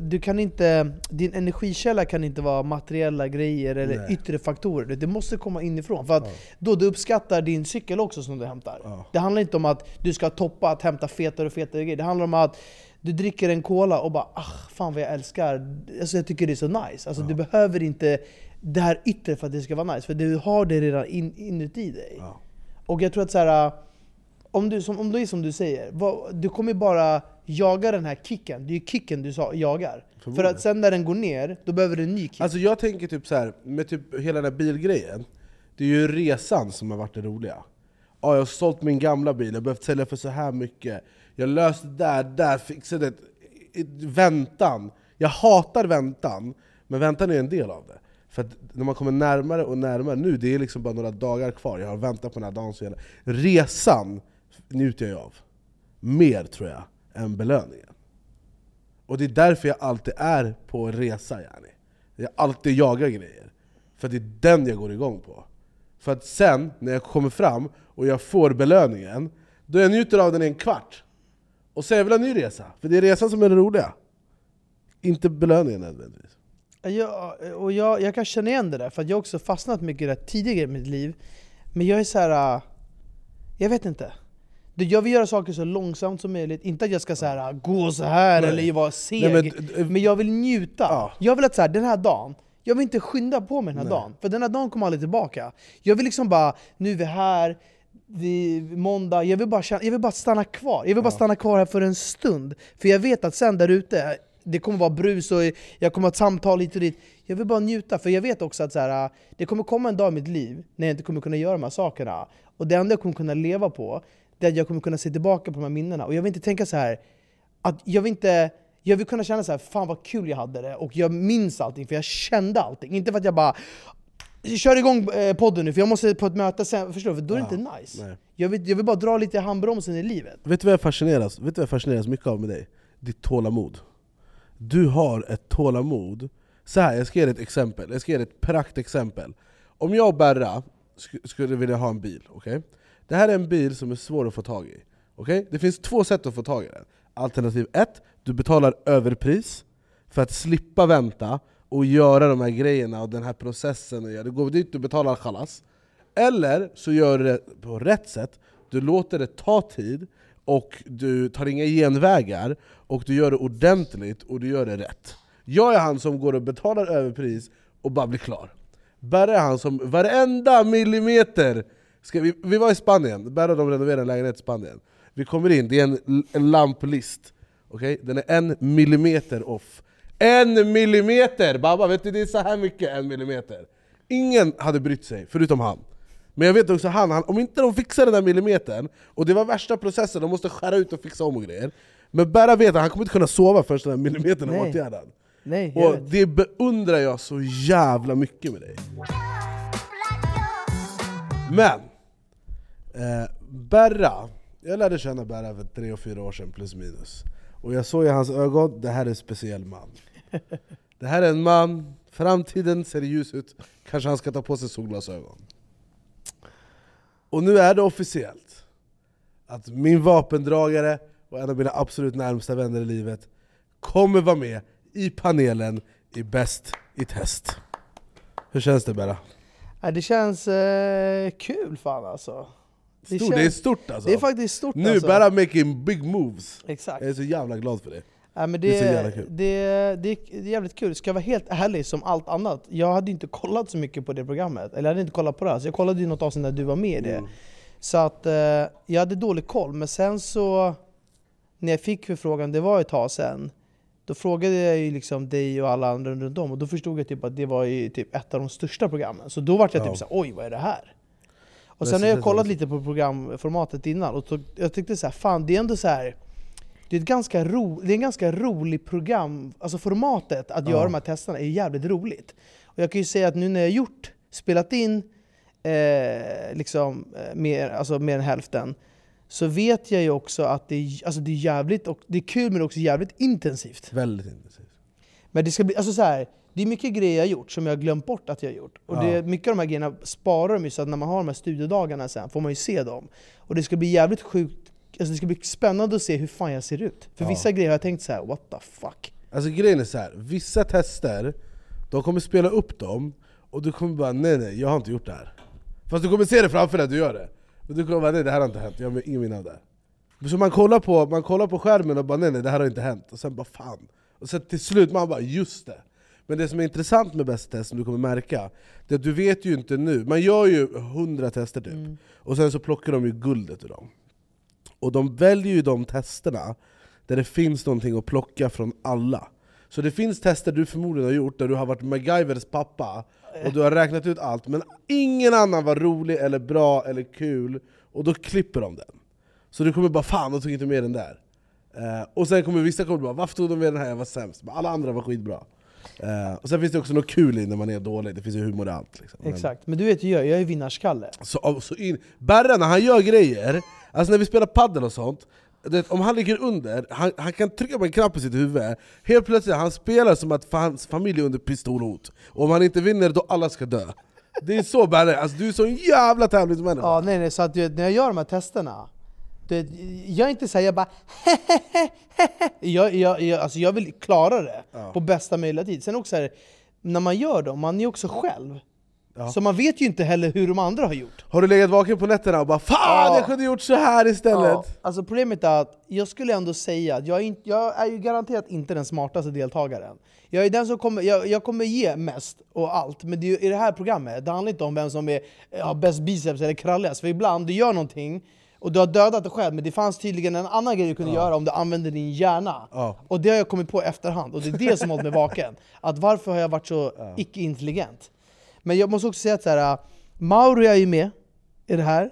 du kan inte, din energikälla kan inte vara materiella grejer eller yttre faktorer. Det måste komma inifrån, för att då du uppskattar din cykel också som du hämtar. Det handlar inte om att du ska toppa att hämta fetare grejer. Det handlar om att du dricker en cola och bara fan vad jag älskar. Alltså jag tycker det är så nice. Alltså du behöver inte det här yttre för att det ska vara nice, för du har det redan inuti dig. Och jag tror att så här, om du är som du säger, du kommer bara jagar den här kicken. Det är ju kicken du jagar. För att sen när den går ner, då behöver du en ny kick. Alltså jag tänker typ så här, med typ hela den här bilgrejen. Det är ju resan som har varit det roliga. Ja, jag har sålt min gamla bil. Jag behövt sälja för så här mycket. Jag löste det där fixade det. Väntan. Jag hatar väntan. Men väntan är en del av det. För att när man kommer närmare och närmare nu, det är liksom bara några dagar kvar. Jag har väntat på den här dagen så hela. Resan njuter jag av. Mer tror jag än belöningen. Och det är därför jag alltid är på en resa, yani. Jag alltid jagar grejer. För det är den jag går igång på. För att sen när jag kommer fram och jag får belöningen, då är jag njuter av den i en kvart. Och så är jag väl en ny resa. För det är resan som är det roliga. Inte belöningen nödvändigtvis. Ja, och jag kan känna igen det där. För att jag också fastnat mycket där tidigare i mitt liv. Men jag är så här, jag vet inte. Jag vill göra saker så långsamt som möjligt. Inte att jag ska så här, gå så här. Nej. Eller vara seg. Nej, men jag vill njuta. Ja. Jag vill att så här, den här dagen. Jag vill inte skynda på mig den här dagen. För den här dagen kommer aldrig tillbaka. Jag vill liksom bara, nu är vi här. Måndag. Jag vill bara stanna kvar. Jag vill bara stanna kvar här för en stund. För jag vet att sen där ute, det kommer vara brus och jag kommer ha ett samtal hit och dit. Jag vill bara njuta. För jag vet också att så här, det kommer komma en dag i mitt liv när jag inte kommer kunna göra de här sakerna. Och det enda jag kommer kunna leva på, det är att jag kommer kunna se tillbaka på de här minnena. Och jag vill inte tänka så här, att jag vill kunna känna så här, fan vad kul jag hade det. Och jag minns allting, för jag kände allting. Inte för att jag bara, kör igång podden nu, för jag måste på ett möte sen. Förstår du? För då är det inte nice. Nej. Jag vill bara dra lite handbromsen i livet. Vet du vad jag fascineras? Vet du vad jag fascineras mycket av med dig? Ditt tålamod. Du har ett tålamod. Så här, jag ska ge dig ett exempel. Jag ska ge dig ett praktexempel. Om jag och Berra skulle vilja ha en bil, okej? Okay? Det här är en bil som är svår att få tag i. Okay? Det finns två sätt att få tag i den. Alternativ 1, du betalar överpris för att slippa vänta och göra de här grejerna och den här processen. Du går dit och betalar chalas. Eller så gör du det på rätt sätt. Du låter det ta tid och du tar inga genvägar och du gör det ordentligt och du gör det rätt. Jag är han som går och betalar överpris och bara blir klar. Bara är han som varenda millimeter. Vi var i Spanien. Bära de renoverade en lägenhet i Spanien. Vi kommer in, det är en lamplist. Okay? Den är 1 millimeter off. 1 millimeter! Baba, vet du, det är så här mycket 1 millimeter. Ingen hade brytt sig, förutom han. Men jag vet också han om inte de fixar den där millimetern, och det var värsta processen, de måste skära ut och fixa om och grejer. Men Bära vet att han kommer inte kunna sova förrän den där millimetern har åtgärdat. Nej, och det beundrar jag så jävla mycket med dig. Men Berra, jag lärde känna Berra för 3 och 4 år sedan plus minus. Och jag såg i hans ögon, det här är en speciell man. Det här är en man, framtiden ser ljus ut. Kanske han ska ta på sig solglasögon. Och nu är det officiellt att min vapendragare och en av mina absolut närmsta vänner i livet kommer vara med i panelen i Bäst i Test. Hur känns det, Berra? Det känns kul fan alltså. Det är stort alltså. Det är faktiskt stort nu alltså. Nu bara making big moves. Exakt. Jag är så jävla glad för det. Men det är så jävla kul. Det är jävligt kul. Ska jag vara helt ärlig som allt annat. Jag hade inte kollat så mycket på det programmet. Eller jag hade inte kollat på det här. Så jag kollade ju något avsnitt när du var med i det. Så att jag hade dålig koll. Men sen så, när jag fick förfrågan, det var ett tag sen. Då frågade jag ju liksom dig och alla andra runt om. Och då förstod jag typ att det var ju typ ett av de största programmen. Så då var jag typ så här, oj vad är det här? Och sen har jag kollat lite på programformatet innan. Och jag tyckte så här, fan det är ändå så här. Det är en ganska rolig program. Alltså formatet att göra de här testerna är jävligt roligt. Och jag kan ju säga att nu när jag spelat in liksom mer än hälften. Så vet jag ju också att det är jävligt och det är kul men också jävligt intensivt. Väldigt intensivt. Men det ska bli alltså så här, det är mycket grejer jag gjort som jag glömt bort att jag gjort. Och det är mycket av de här grejerna sparar de ju, så att när man har de här studiedagarna sen får man ju se dem. Och det ska bli jävligt sjukt, alltså det ska bli spännande att se hur fan jag ser ut. För vissa grejer har jag tänkt så här, what the fuck. Alltså grejen är så här, vissa tester, de kommer spela upp dem och du kommer bara nej, jag har inte gjort det här. Fast du kommer se det framför dig att du gör det. Och du kommer bara, nej det här har inte hänt, jag har ingen minne av det. Så man kollar på skärmen och bara, nej det här har inte hänt. Och sen bara, fan. Och sen till slut man bara, just det. Men det som är intressant med Bäst Test, som du kommer märka, det är att du vet ju inte nu. Man gör ju 100 tester typ. Och sen så plockar de ju guldet ur dem. Och de väljer ju de testerna där det finns någonting att plocka från alla. Så det finns tester du förmodligen har gjort där du har varit MacGyvers pappa och du har räknat ut allt, men ingen annan var rolig eller bra eller kul, och då klipper de den. Så du kommer bara, fan, de tog inte med den där. Och sen kommer vissa komma och bara, varför tog de med den här, jag var sämst? Men alla andra var skitbra. Och sen finns det också något kul i när man är dålig. Det finns ju humor och allt liksom. Exakt, men du vet ju, jag är vinnarskalle. Berra, när han gör grejer, alltså när vi spelar paddel och sånt, det, om han ligger under, han kan trycka på en knapp i sitt huvud. Helt plötsligt han spelar som att hans familj är under pistolhot. Och om han inte vinner, då alla ska dö. Det är så Berra, alltså du är så en jävla tävlingsmänniska. Ja, nej, så att när jag gör de här testerna, jag är inte så här, jag bara alltså jag vill klara det på bästa möjliga tid. Sen också här, när man gör dem, man är också själv. Ja. Så man vet ju inte heller hur de andra har gjort. Har du legat vaken på nätterna och bara, fan, jag kunde gjort så här istället? Ja. Alltså problemet är att jag skulle ändå säga att jag är ju garanterat inte den smartaste deltagaren. Jag är den som kommer ge mest och allt. Men i det här programmet, det handlar inte om vem som är bäst biceps eller kralligast. För ibland du gör någonting och du har dödat dig själv, men det fanns tydligen en annan grej du kunde göra om du använde din hjärna. Och det har jag kommit på efterhand. Och det är det som hållit mig vaken. Att varför har jag varit så icke-intelligent? Men jag måste också säga att så här, Mauro är ju med i det här.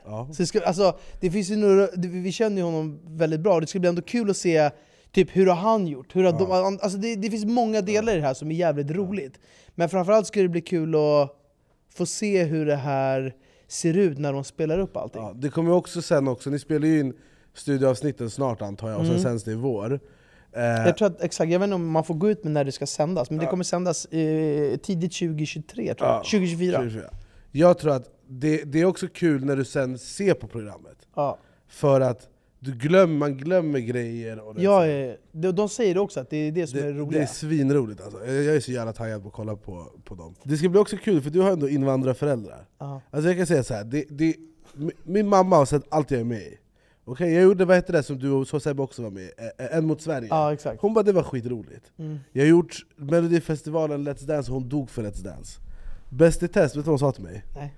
Så det finns ju några, vi känner ju honom väldigt bra. Det skulle bli ändå kul att se typ hur har han gjort. Hur har de, alltså det finns många delar i det här som är jävligt roligt. Men framförallt skulle det bli kul att få se hur det här ser ut när de spelar upp allting. Ja, det kommer också sen också. Ni spelar ju in studioavsnitten snart antar jag. Och sen sänds det i vår. Jag tror att, exakt, jag vet inte om man får gå ut med när det ska sändas. Men det kommer sändas tidigt 2023 tror jag. 2024. Jag tror att det är också kul när du sen ser på programmet. För att man glömmer grejer. Och de säger också att det är det som är roligt. Det är svinroligt alltså. Jag är så jävla taggad på att kolla på dem. Det ska bli också kul för du har ändå invandrarföräldrar. Alltså jag kan säga så här, min mamma har sett allt jag är med i. Okej, jag gjorde, vad heter det som du och Sebbe också var med, En mot Sverige. Exakt. Hon bara, det var skitroligt. Jag har gjort Melodifestivalen, Let's Dance, hon dog för Let's Dance. Bäst i test, vet du vad hon sa till mig? Nej.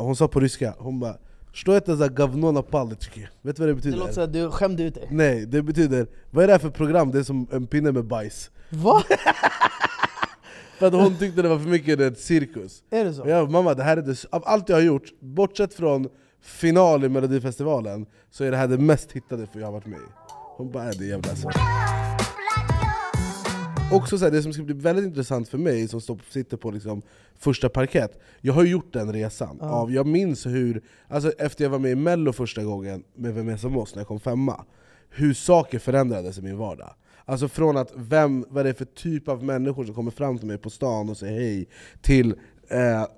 Hon sa på ryska, hon bara, Что это за говно на палочке? Vet du vad det betyder? Det låter så att du skämde ut dig. Nej, det betyder, vad är det här för program? Det är som en pinne med bajs. Va? För att hon tyckte det var för mycket ett cirkus. Är det så? Ja, mamma, det här är det, av allt jag har gjort, bortsett från final i Melodifestivalen, så är det här det mest hittade för jag har varit med i. Hon bara, det är jävla så. Också så här, det som ska bli väldigt intressant för mig som sitter på liksom första parkett. Jag har ju gjort den resan. Jag minns hur, alltså efter jag var med i Mello första gången med Vem är som oss när jag kom femma, hur saker förändrades i min vardag. Alltså från att vad det är för typ av människor som kommer fram till mig på stan och säger hej, till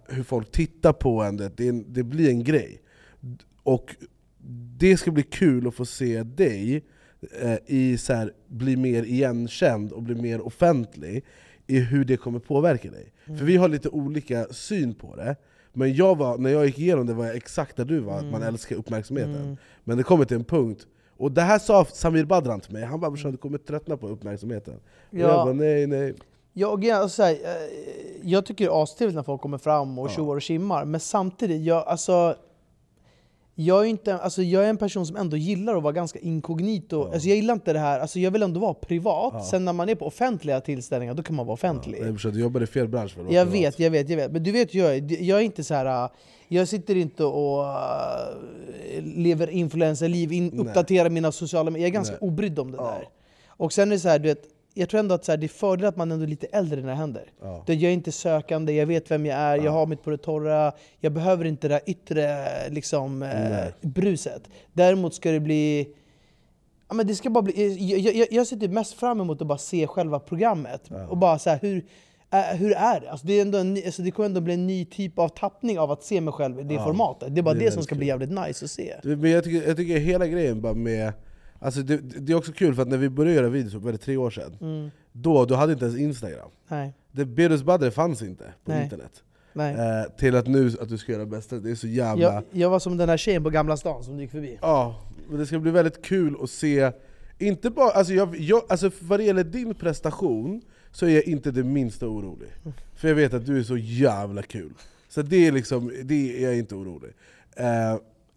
hur folk tittar på en. Det blir en grej. Och det ska bli kul att få se dig i så här, bli mer igenkänd och bli mer offentlig i hur det kommer påverka dig. För vi har lite olika syn på det. Men när jag gick igenom det var jag exakt där du var, att man älskar uppmärksamheten. Men det kommer till en punkt. Och det här sa Samir Badran till mig. Han bara, du kommer tröttna på uppmärksamheten. Och jag bara, nej. Jag tycker det är astivt när folk kommer fram och tjoar och kimmar. Men samtidigt, jag är en person som ändå gillar att vara ganska inkognito. Alltså jag gillar inte det här. Alltså jag vill ändå vara privat. Sen när man är på offentliga tillställningar, då kan man vara offentlig. Du jobbar i fel bransch för jag vet. Men du vet, jag är inte så här. Jag sitter inte och lever influencerliv, uppdaterar mina sociala medier. Jag är ganska obrydd om det där. Och sen är det så här, du vet, jag tror ändå att så här, det är fördel att man ändå är lite äldre när det händer. Jag är inte sökande, jag vet vem jag är, jag har mitt på det torra. Jag behöver inte det där yttre liksom, bruset. Däremot ska det bli... Ja, men det ska bara bli jag sitter mest fram emot att bara se själva programmet. Och bara så här, hur är det? Alltså, det är ändå det kommer ändå bli en ny typ av tappning av att se mig själv i det formatet. Det är bara det som ska bli jävligt nice att se. Men jag tycker hela grejen bara med... Alltså det är också kul för att när vi började göra videos var det 3 år sedan. Då hade inte ens Instagram. Nej. Det Behrooz Badr fanns inte på internet. Nej. Till att nu att du ska göra bästa. Det är så jävla... Jag var som den här tjejen på Gamla stan som du gick förbi. Ja, men det ska bli väldigt kul att se. Inte bara, alltså alltså vad det gäller din prestation så är jag inte det minsta orolig. För jag vet att du är så jävla kul. Så det är liksom, det är jag inte orolig.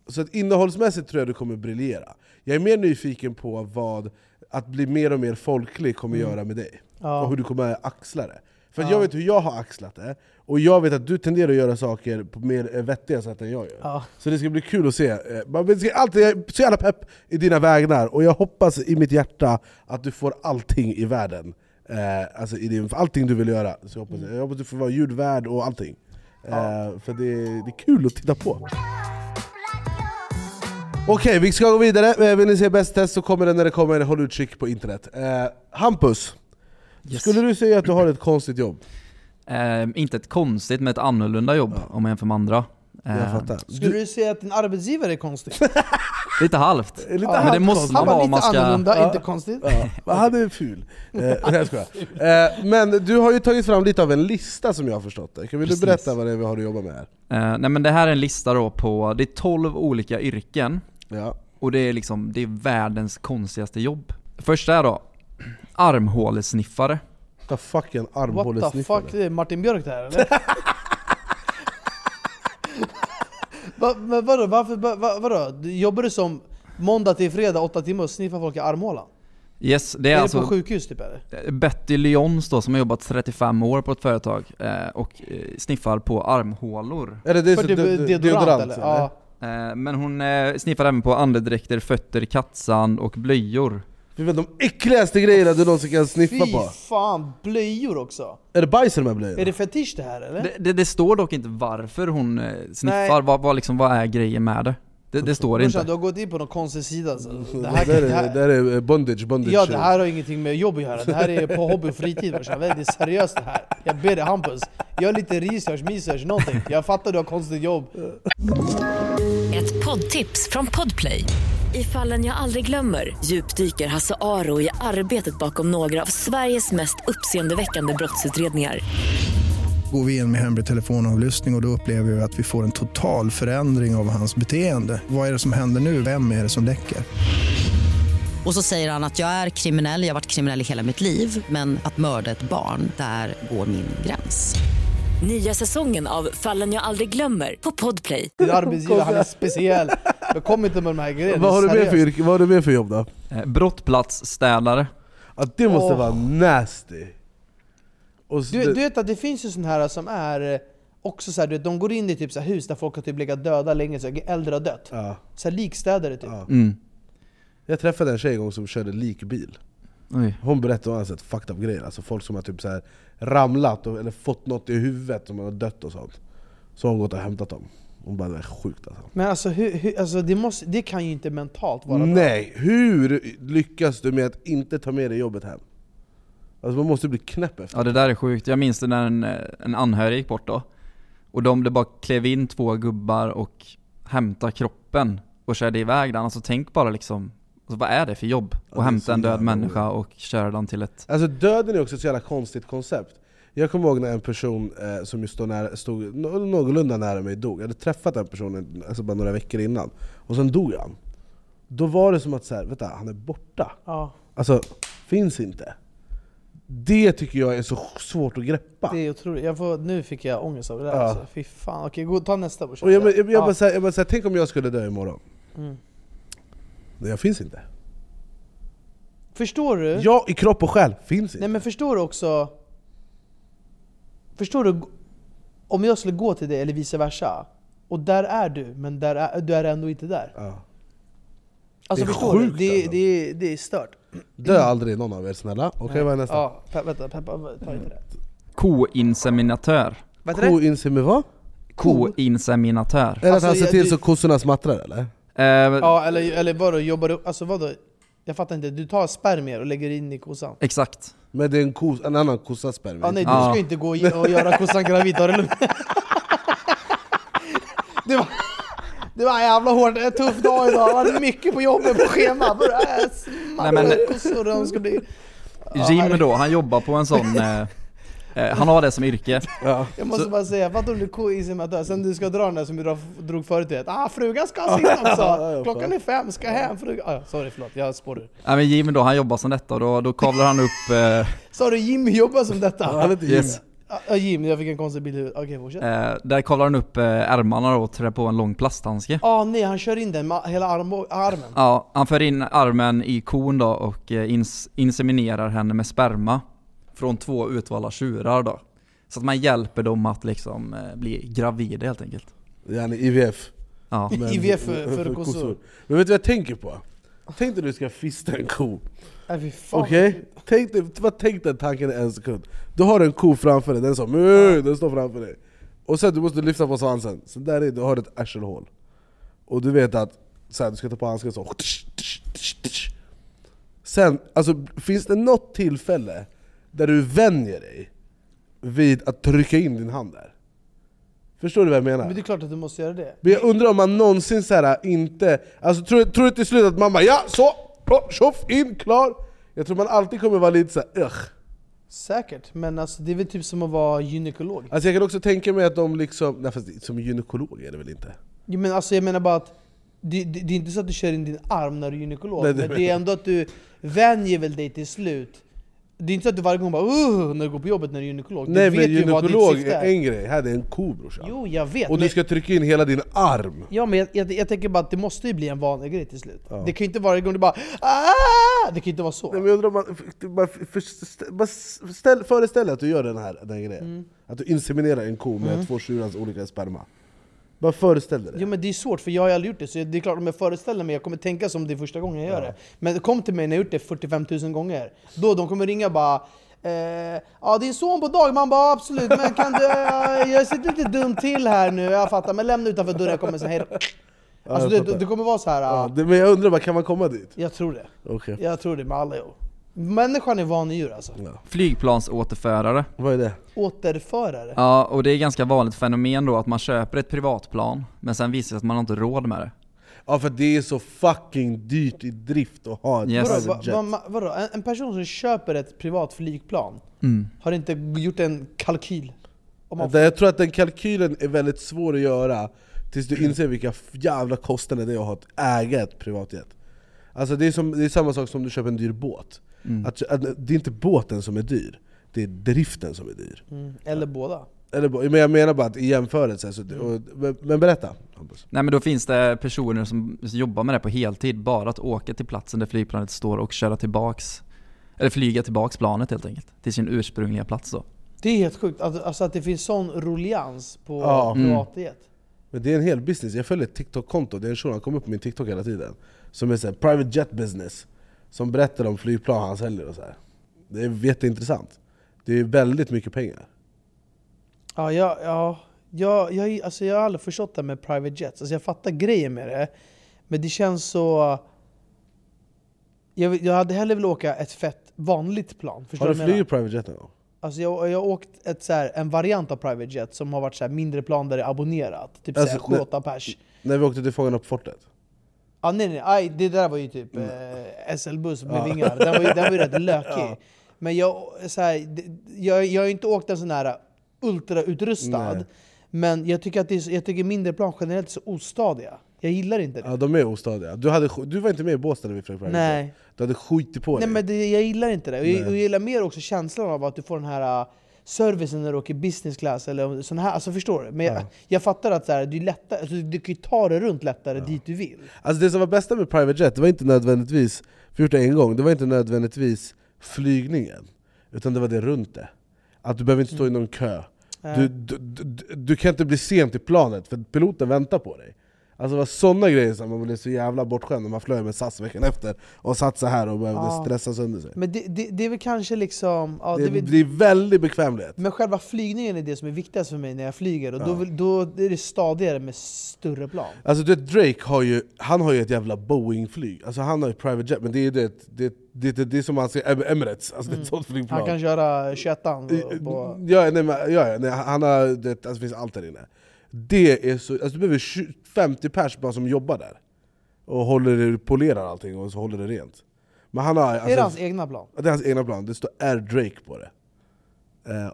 Så att innehållsmässigt tror jag du kommer briljera. Jag är mer nyfiken på vad att bli mer och mer folklig kommer göra med dig. Ja. Och hur du kommer axla det. För jag vet hur jag har axlat det. Och jag vet att du tenderar att göra saker på mer vettiga sätt än jag gör. Ja. Så det ska bli kul att se. Man ska alltid se alla pepp i dina vägnar. Och jag hoppas i mitt hjärta att du får allting i världen. Alltså i din, allting du vill göra. Så jag hoppas att du får vara ljudvärd och allting. För det är kul att titta på. Okej, vi ska gå vidare. Vill ni se Bäst Test så kommer det när det kommer. Håll utkik på internet. Hampus. Yes. Skulle du säga att du har ett konstigt jobb? Inte ett konstigt, men ett annorlunda jobb om jag jämför med andra. Jag fattar. Skulle du säga att en arbetsgivare är konstig? Lite halvt. Lite halvt. Men det måste man vara om man ska... annorlunda, inte konstigt. Vad hade du ful? Men du har ju tagit fram lite av en lista som jag har förstått det. Kan du berätta vad det är vi har att jobba med här? Nej, men det här är en lista då på... Det är 12 olika yrken. Ja. Och det är liksom, det är världens konstigaste jobb. Första är då... armhålesniffare. What the fuck är en armhålesniffare? What the fuck, är Martin Björk det här eller? Vadå? Jobbar du som måndag till fredag 8 timmar och sniffar folk i armhålan? Yes, det är alltså på sjukhus typ eller? Betty Lyons då, som har jobbat 35 år på ett företag och sniffar på armhålor. Är det så deodorant eller? Ja. Men hon sniffar även på andedräkter, fötter, kattsand och blöjor. Det är de äckligaste grejerna du någonsin kan sniffa på. Fy fan, blöjor också. Är det bajs med blöjor? Är det fetisch det här eller? Det står dock inte varför hon sniffar. Vad är grejen med det? Det står inte. Du har gått in på någon konstig sida. Det här är bondage. Ja, det här har ingenting med jobb att göra. Det här är på hobby och fritid. Det är väldigt seriöst det här. Jag ber dig Hampus. Gör lite research, någonting. Jag fattar du har konstigt jobb. Ett poddtips från Podplay. I Fallen jag aldrig glömmer djupdyker Hasse Aro i arbetet bakom några av Sveriges mest uppseendeväckande brottsutredningar. Går vi in med hemlig telefonavlyssning och då upplever vi att vi får en total förändring av hans beteende. Vad är det som händer nu? Vem är det som läcker? Och så säger han att jag är kriminell, jag har varit kriminell i hela mitt liv. Men att mörda ett barn, där går min gräns. Nya säsongen av Fallen jag aldrig glömmer på Podplay. Din arbetsgivare, han är speciell. Jag kommer inte med de här grejerna. Vad har du med för jobb då? Brottplatsstädare. Ja, det måste vara nasty. Du vet att det finns ju sån här som är också så här, du vet, de går in i typ så här hus där folk har typ legat döda länge, så äldre har dött. Ja. Så här likstädare typ. Ja. Mm. Jag träffade en tjej en gång som körde likbil. Oj. Hon berättade om fucked up grejer, alltså folk som har typ så här ramlat eller fått något i huvudet som har dött och sånt. Så hon gått och hämtat dem. Hon bara, det är sjukt alltså. Men alltså, det kan ju inte mentalt vara. Nej, hur lyckas du med att inte ta med dig jobbet hem? Alltså man måste bli knäpp efter. Ja, det där är sjukt. Jag minns det när en anhörig gick bort då. Och det bara klev in 2 gubbar och hämtade kroppen och körde iväg den. Alltså tänk bara liksom, alltså, vad är det för jobb? Att hämta en död människa och köra den till ett... Alltså döden är också ett så jävla konstigt koncept. Jag kommer ihåg när en person som stod någorlunda nära mig dog. Jag hade träffat den personen alltså bara några veckor innan. Och sen dog han. Då var det som att så här, vänta, han är borta. Ja. Alltså, finns inte. Det tycker jag är så svårt att greppa. Det är otroligt. Nu fick jag ångest av det där. Ja. Alltså. Fy fan. Okej, ta nästa. Och jag bara så här, tänk om jag skulle dö imorgon. Mm. Jag finns inte. Förstår du? Jag i kropp och själ finns inte. Nej, men förstår du också... Förstår du, om jag skulle gå till dig eller vice versa, och där är du, men du är ändå inte där. Ja. Alltså förstår du, det är stört. Dö aldrig någon av er, snälla. Okej, vad är nästa? Ja, vänta, ta inte det. Koinseminatör. Vad? Koinseminatör. Eller att han ser till så kossorna smattrar, eller? Ja, eller bara jobbar du... Alltså vadå? Jag fattar inte, du tar spermier och lägger in i kossan. Exakt. Men det är en annan kossas spermier. Ah, nej, du ska inte gå och göra kossan gravid. Det var en jävla hård, en tuff dag idag. Det var mycket på jobbet på schemat. Jim då, han jobbar på en sån... han har det som yrke. Ja. Jag måste bara säga, vad tror du koinseminatör? Sen du ska dra den där som du drog förut till. Frugan ska sitta också. Klockan är 5, ska hem. Frugan. Sorry, förlåt. Jag spårar. Nej, men Jim då, han jobbar som detta. Då kavlar han upp... Sorry, Jim jobbar som detta. Ja, yes. Jim, jag fick en konstig bild. Okej, fortsätt. Där kavlar han upp ärmarna och trär på en lång plasthandske. Nej, han kör in den med hela armen. Ja, han för in armen i kon då och inseminerar henne med sperma från 2 utvalda tjurar då. Så att man hjälper dem att liksom bli gravida helt enkelt. Yani IVF. Ja. Men, IVF för kossor. Men vet du vad jag tänker på? Tänk dig du ska fista en ko. Okej? Vad tänkte den tanken en sekund? Du har en ko framför dig, den som den står framför dig. Och sen du måste lyfta på svansen. Så där är du har ett arselhål. Och du vet att så här, du ska ta på handsken så. Sen, alltså finns det något tillfälle där du vänjer dig vid att trycka in din hand där? Förstår du vad jag menar? Men det är klart att du måste göra det. Men jag undrar om man någonsin så här inte... Alltså tror du till slut att man bara, ja, så! Tjoff, in, klar! Jag tror man alltid kommer vara lite så här, Säkert, men alltså, det är väl typ som att vara gynekolog. Alltså jag kan också tänka mig att de liksom... Nej, fast som gynekolog är det väl inte? Ja, men alltså jag menar bara att... Det är inte så att du kör in din arm när du är gynekolog. Nej, men det är ändå att du vänjer väl dig till slut. Det är inte så att du varje gång bara när du går på jobbet när du är gynekolog. Nej, du vet men gynekolog ju är en grej. Här är det en ko, brorsan. Jo, jag vet. Och du ska trycka in hela din arm. Ja, men jag tänker bara att det måste ju bli en vanlig grej till slut. Ja. Det kan ju inte varje gång du bara det kan ju inte vara så. Nej, men jag undrar man föreställ dig att du gör den här grejen. Mm. Att du inseminerar en ko med 2 tjurans olika sperma. Bara föreställ dig det. Jo, men det är svårt för jag har aldrig gjort det. Så det är klart om jag föreställer mig. Jag kommer tänka som det är första gången jag gör det. Men kom till mig när jag gjort det 45 000 gånger. Då de kommer ringa bara din son på dag. Man bara absolut. Men kan du, jag sitter lite dum till här nu. Jag fattar. Men lämna utanför dörren. Jag kommer så här. Alltså det kommer vara så här. Men jag undrar bara kan man komma dit? Jag tror det. Okay. Jag tror det med alla jobb. Människan är vanlig djur alltså. Ja. Flygplansåterförare. Vad är det? Återförare? Ja, och det är ganska vanligt fenomen då att man köper ett privatplan men sen visar det att man inte har råd med det. Ja, för det är så fucking dyrt i drift att ha ett private jet. Vadå? En person som köper ett privat flygplan har inte gjort en kalkyl? Jag tror att den kalkylen är väldigt svår att göra tills du inser vilka jävla kostnader det är att ha ett eget privatjet. Alltså det är samma sak som du köper en dyr båt. Det är inte båten som är dyr. Det är driften som är dyr. Eller båda. Men jag menar bara att i jämförelse. Men berätta. Nej, men då finns det personer som jobbar med det på heltid. Bara att åka till platsen där flygplanet står och köra tillbaks. Eller flyga tillbaks planet helt enkelt. Till sin ursprungliga plats då. Det är helt sjukt. Alltså att det finns sån rullians på privatjet. Men det är en hel business. Jag följer ett TikTok-konto. Det är en show som kommer upp på min TikTok hela tiden. Som är så här, private jet business. Som berättar om flygplan han säljer och så här. Det är jätteintressant. Det är väldigt mycket pengar. Jag har aldrig förstått det med private jets. Alltså jag fattar grejer med det. Men det känns så... Jag hade hellre velat åka ett fett vanligt plan. Har du flugit private jet då? Alltså jag har åkt en variant av private jet som har varit så här mindre plan där det är abonnerat. Typ alltså, 7-8 pers. När vi åkte till Fångarna på fortet. Nej, det där var ju typ SL-buss med vingar. Den var ju rätt lökig. Ja. Men jag har ju inte åkt en sån här ultrautrustad. Nej. Men jag tycker mindre plan generellt är så ostadiga. Jag gillar inte det. Ja, de är ostadiga. Du var inte med i Båstad när vi flög. Nej. Du hade skit på dig. Nej, men jag gillar inte det. Jag gillar mer också känslan av att du får den här servicen när du åker business class eller sån här, alltså förstår du, men jag fattar att så här, det är lättare, alltså du kan ju ta det runt lättare dit du vill. Alltså det som var bästa med private jet, det var inte nödvändigtvis flygningen, utan det var det runt det. Att du behöver inte stå i någon kö. Du kan inte bli sent i planet för piloten väntar på dig. Alltså det var sådana grejer som man blev så jävla bortskämd när man flög med SAS veckan efter och satt så här och behövde stressa sönder sig. Men det är väl kanske liksom... det är väldigt bekvämlighet. Men själva flygningen är det som är viktigast för mig när jag flyger och då är det stadigare med större plan. Alltså du vet, Drake har ju ett jävla Boeing-flyg. Alltså han har ju private jet, men det är som man säger Emirates. Alltså det är ett sådant flygplan. Han kan köra 21an på... det finns allt där inne. Det är så, alltså du behöver 50 pers bara som jobbar där och polerar allting och så håller det rent. Men han har, alltså, det är hans egna plan. Det är hans egna plan. Det står Air Drake på det.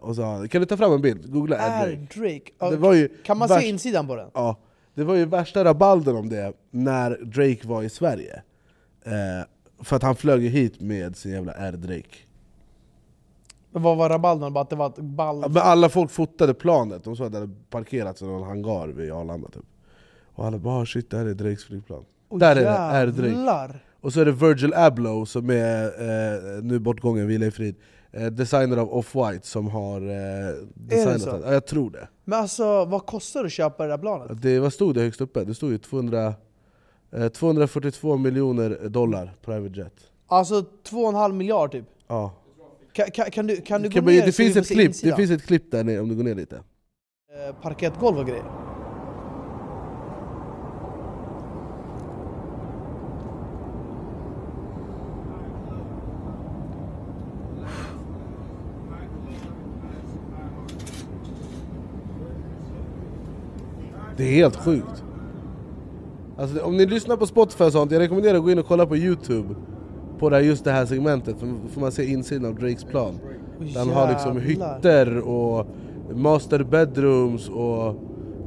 Och så kan du ta fram en bild? Googla Air Drake. Det var ju kan man se insidan på den? Ja, det var ju värsta rabalden om det när Drake var i Sverige. För att han flög hit med sin jävla Air Drake. Vad var rabalden? Bara att det var ett ball... Ja, alla folk fotade planet. De sa att det hade parkerats i någon hangar vid Arlanda typ. Och alla bara, shit, det här är Drakes flygplan. Oh, där är Drake. Och så är det Virgil Abloh som är nu bortgången, vila i frid. Designer av Off-White som har designat det. Ja, jag tror det. Men alltså, vad kostar det att köpa det där planet? Det, vad stod det högst uppe? Det stod ju 242 miljoner dollar private jet. Alltså 2,5 miljard typ? Ja. Kan du gå ner? Det finns ett klipp där nere om du går ner lite. Parkettgolv och grejer. Det är helt sjukt. Alltså, om ni lyssnar på Spotify och sånt, jag rekommenderar att gå in och kolla på YouTube på just det här segmentet. Får man se insidan av Drakes plan. Den har liksom hytter och master bedrooms och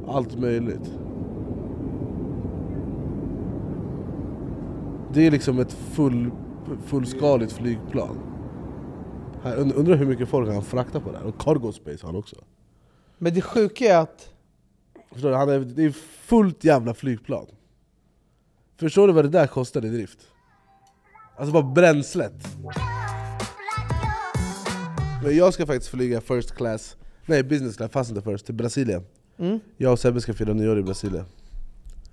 allt möjligt. Det är liksom ett fullskaligt flygplan. Jag undrar hur mycket folk han fraktar på det här. Och cargo space han också. Men det sjuka är att förstår du, det är fullt jävla flygplan. Förstår du vad det där kostar i drift? Alltså bara bränslet. Men jag ska faktiskt flyga first class. Nej, business class, fast inte first, till Brasilien. Mm. Jag och Sebbe ska fira nyår i Brasilien.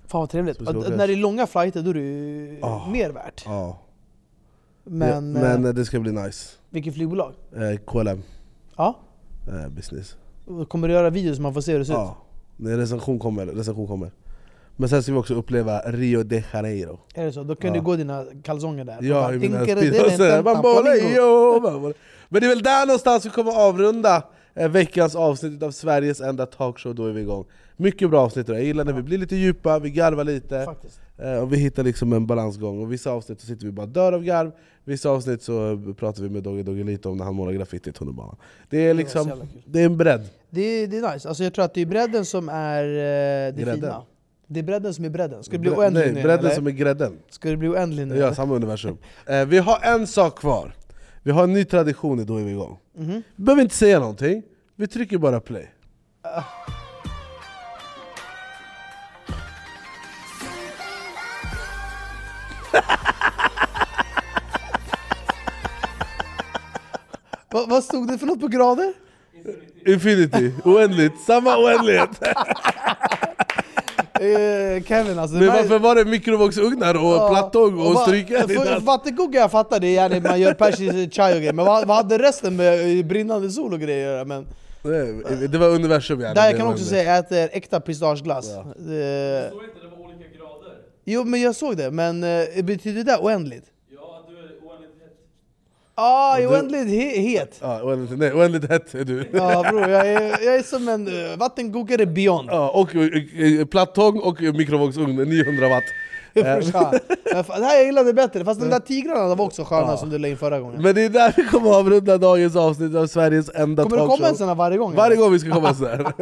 Fan vad trevligt. När det är långa flighter då är det ju mer värt. Men det ska bli nice. Vilket flygbolag? KLM. Ja. Business. Kommer du göra videos så man får se hur det ser ut? Nej, recension kommer. Men sen ska vi också uppleva Rio de Janeiro. Är det så? Då kan du gå dina kalsonger där. Ja, jag menar spidor. Men det är väl där någonstans vi kommer avrunda veckans avsnitt av Sveriges enda talkshow. Då är vi igång. Mycket bra avsnitt. Jag gillar när vi blir lite djupa, vi garvar lite. Faktiskt. Och vi hittar liksom en balansgång. Och vissa avsnitt så sitter vi bara dör av garv. Vissa avsnitt så pratar vi med Dogge lite om när han målar graffiti i tunnelbanan. Det är liksom, det är en bredd. Det är nice. Alltså jag tror att det är bredden som är det fina. Det är bredden som är bredden. Ska det bli oändlig nu? Nej, bredden eller? Som är grädden. Ska det bli oändlig nu? Ja, samma universum. Vi har en sak kvar. Vi har en ny tradition i Då är vi igång. Mm-hmm. Vi behöver inte säga någonting. Vi trycker bara play. Vad stod det för något på grader? Infinity. Oändligt. Samma oändlighet. Kevin, alltså, men varför var det mikrovågsugnar och plattång och strykjärn i den? Vattenkoka, jag fattar det är när man gör persisk chai och grejer. Men vad hade resten med brinnande sol och grejer göra? Men, det var universum. Där jag kan också säga att jag äter äkta pistageglass. Ja. Jag såg inte, det var olika grader. Jo, men jag såg det. Men betyder det oändligt? Ja, du är oändligt het. Ah, ja, oändligt het. Ja, oändligt het är du. Ja, bror, jag är som en vattenkokare beyond. Ja, och plattång och mikrovågsugn, 900 watt. Det här jag gillade bättre, fast de där tigrarna var också sköna som du lade in förra gången. Men det är där vi kommer att avrunda dagens avsnitt av Sveriges enda talkshow. Kommer det komma en sån här varje gång? Varje gång vi ska komma en sån här.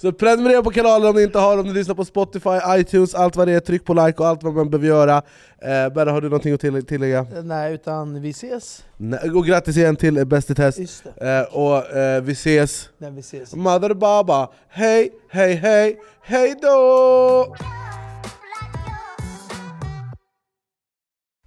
Så prenumerera på kanalen om ni inte har, om ni lyssnar på Spotify, iTunes, allt vad det är. Tryck på like och allt vad man behöver göra. Berra, har du någonting att tillägga? Nej, utan vi ses. Och grattis igen till Bäst i Test. Och vi ses. Nej, vi ses. Mother Baba, hej, hej, hej, hej då!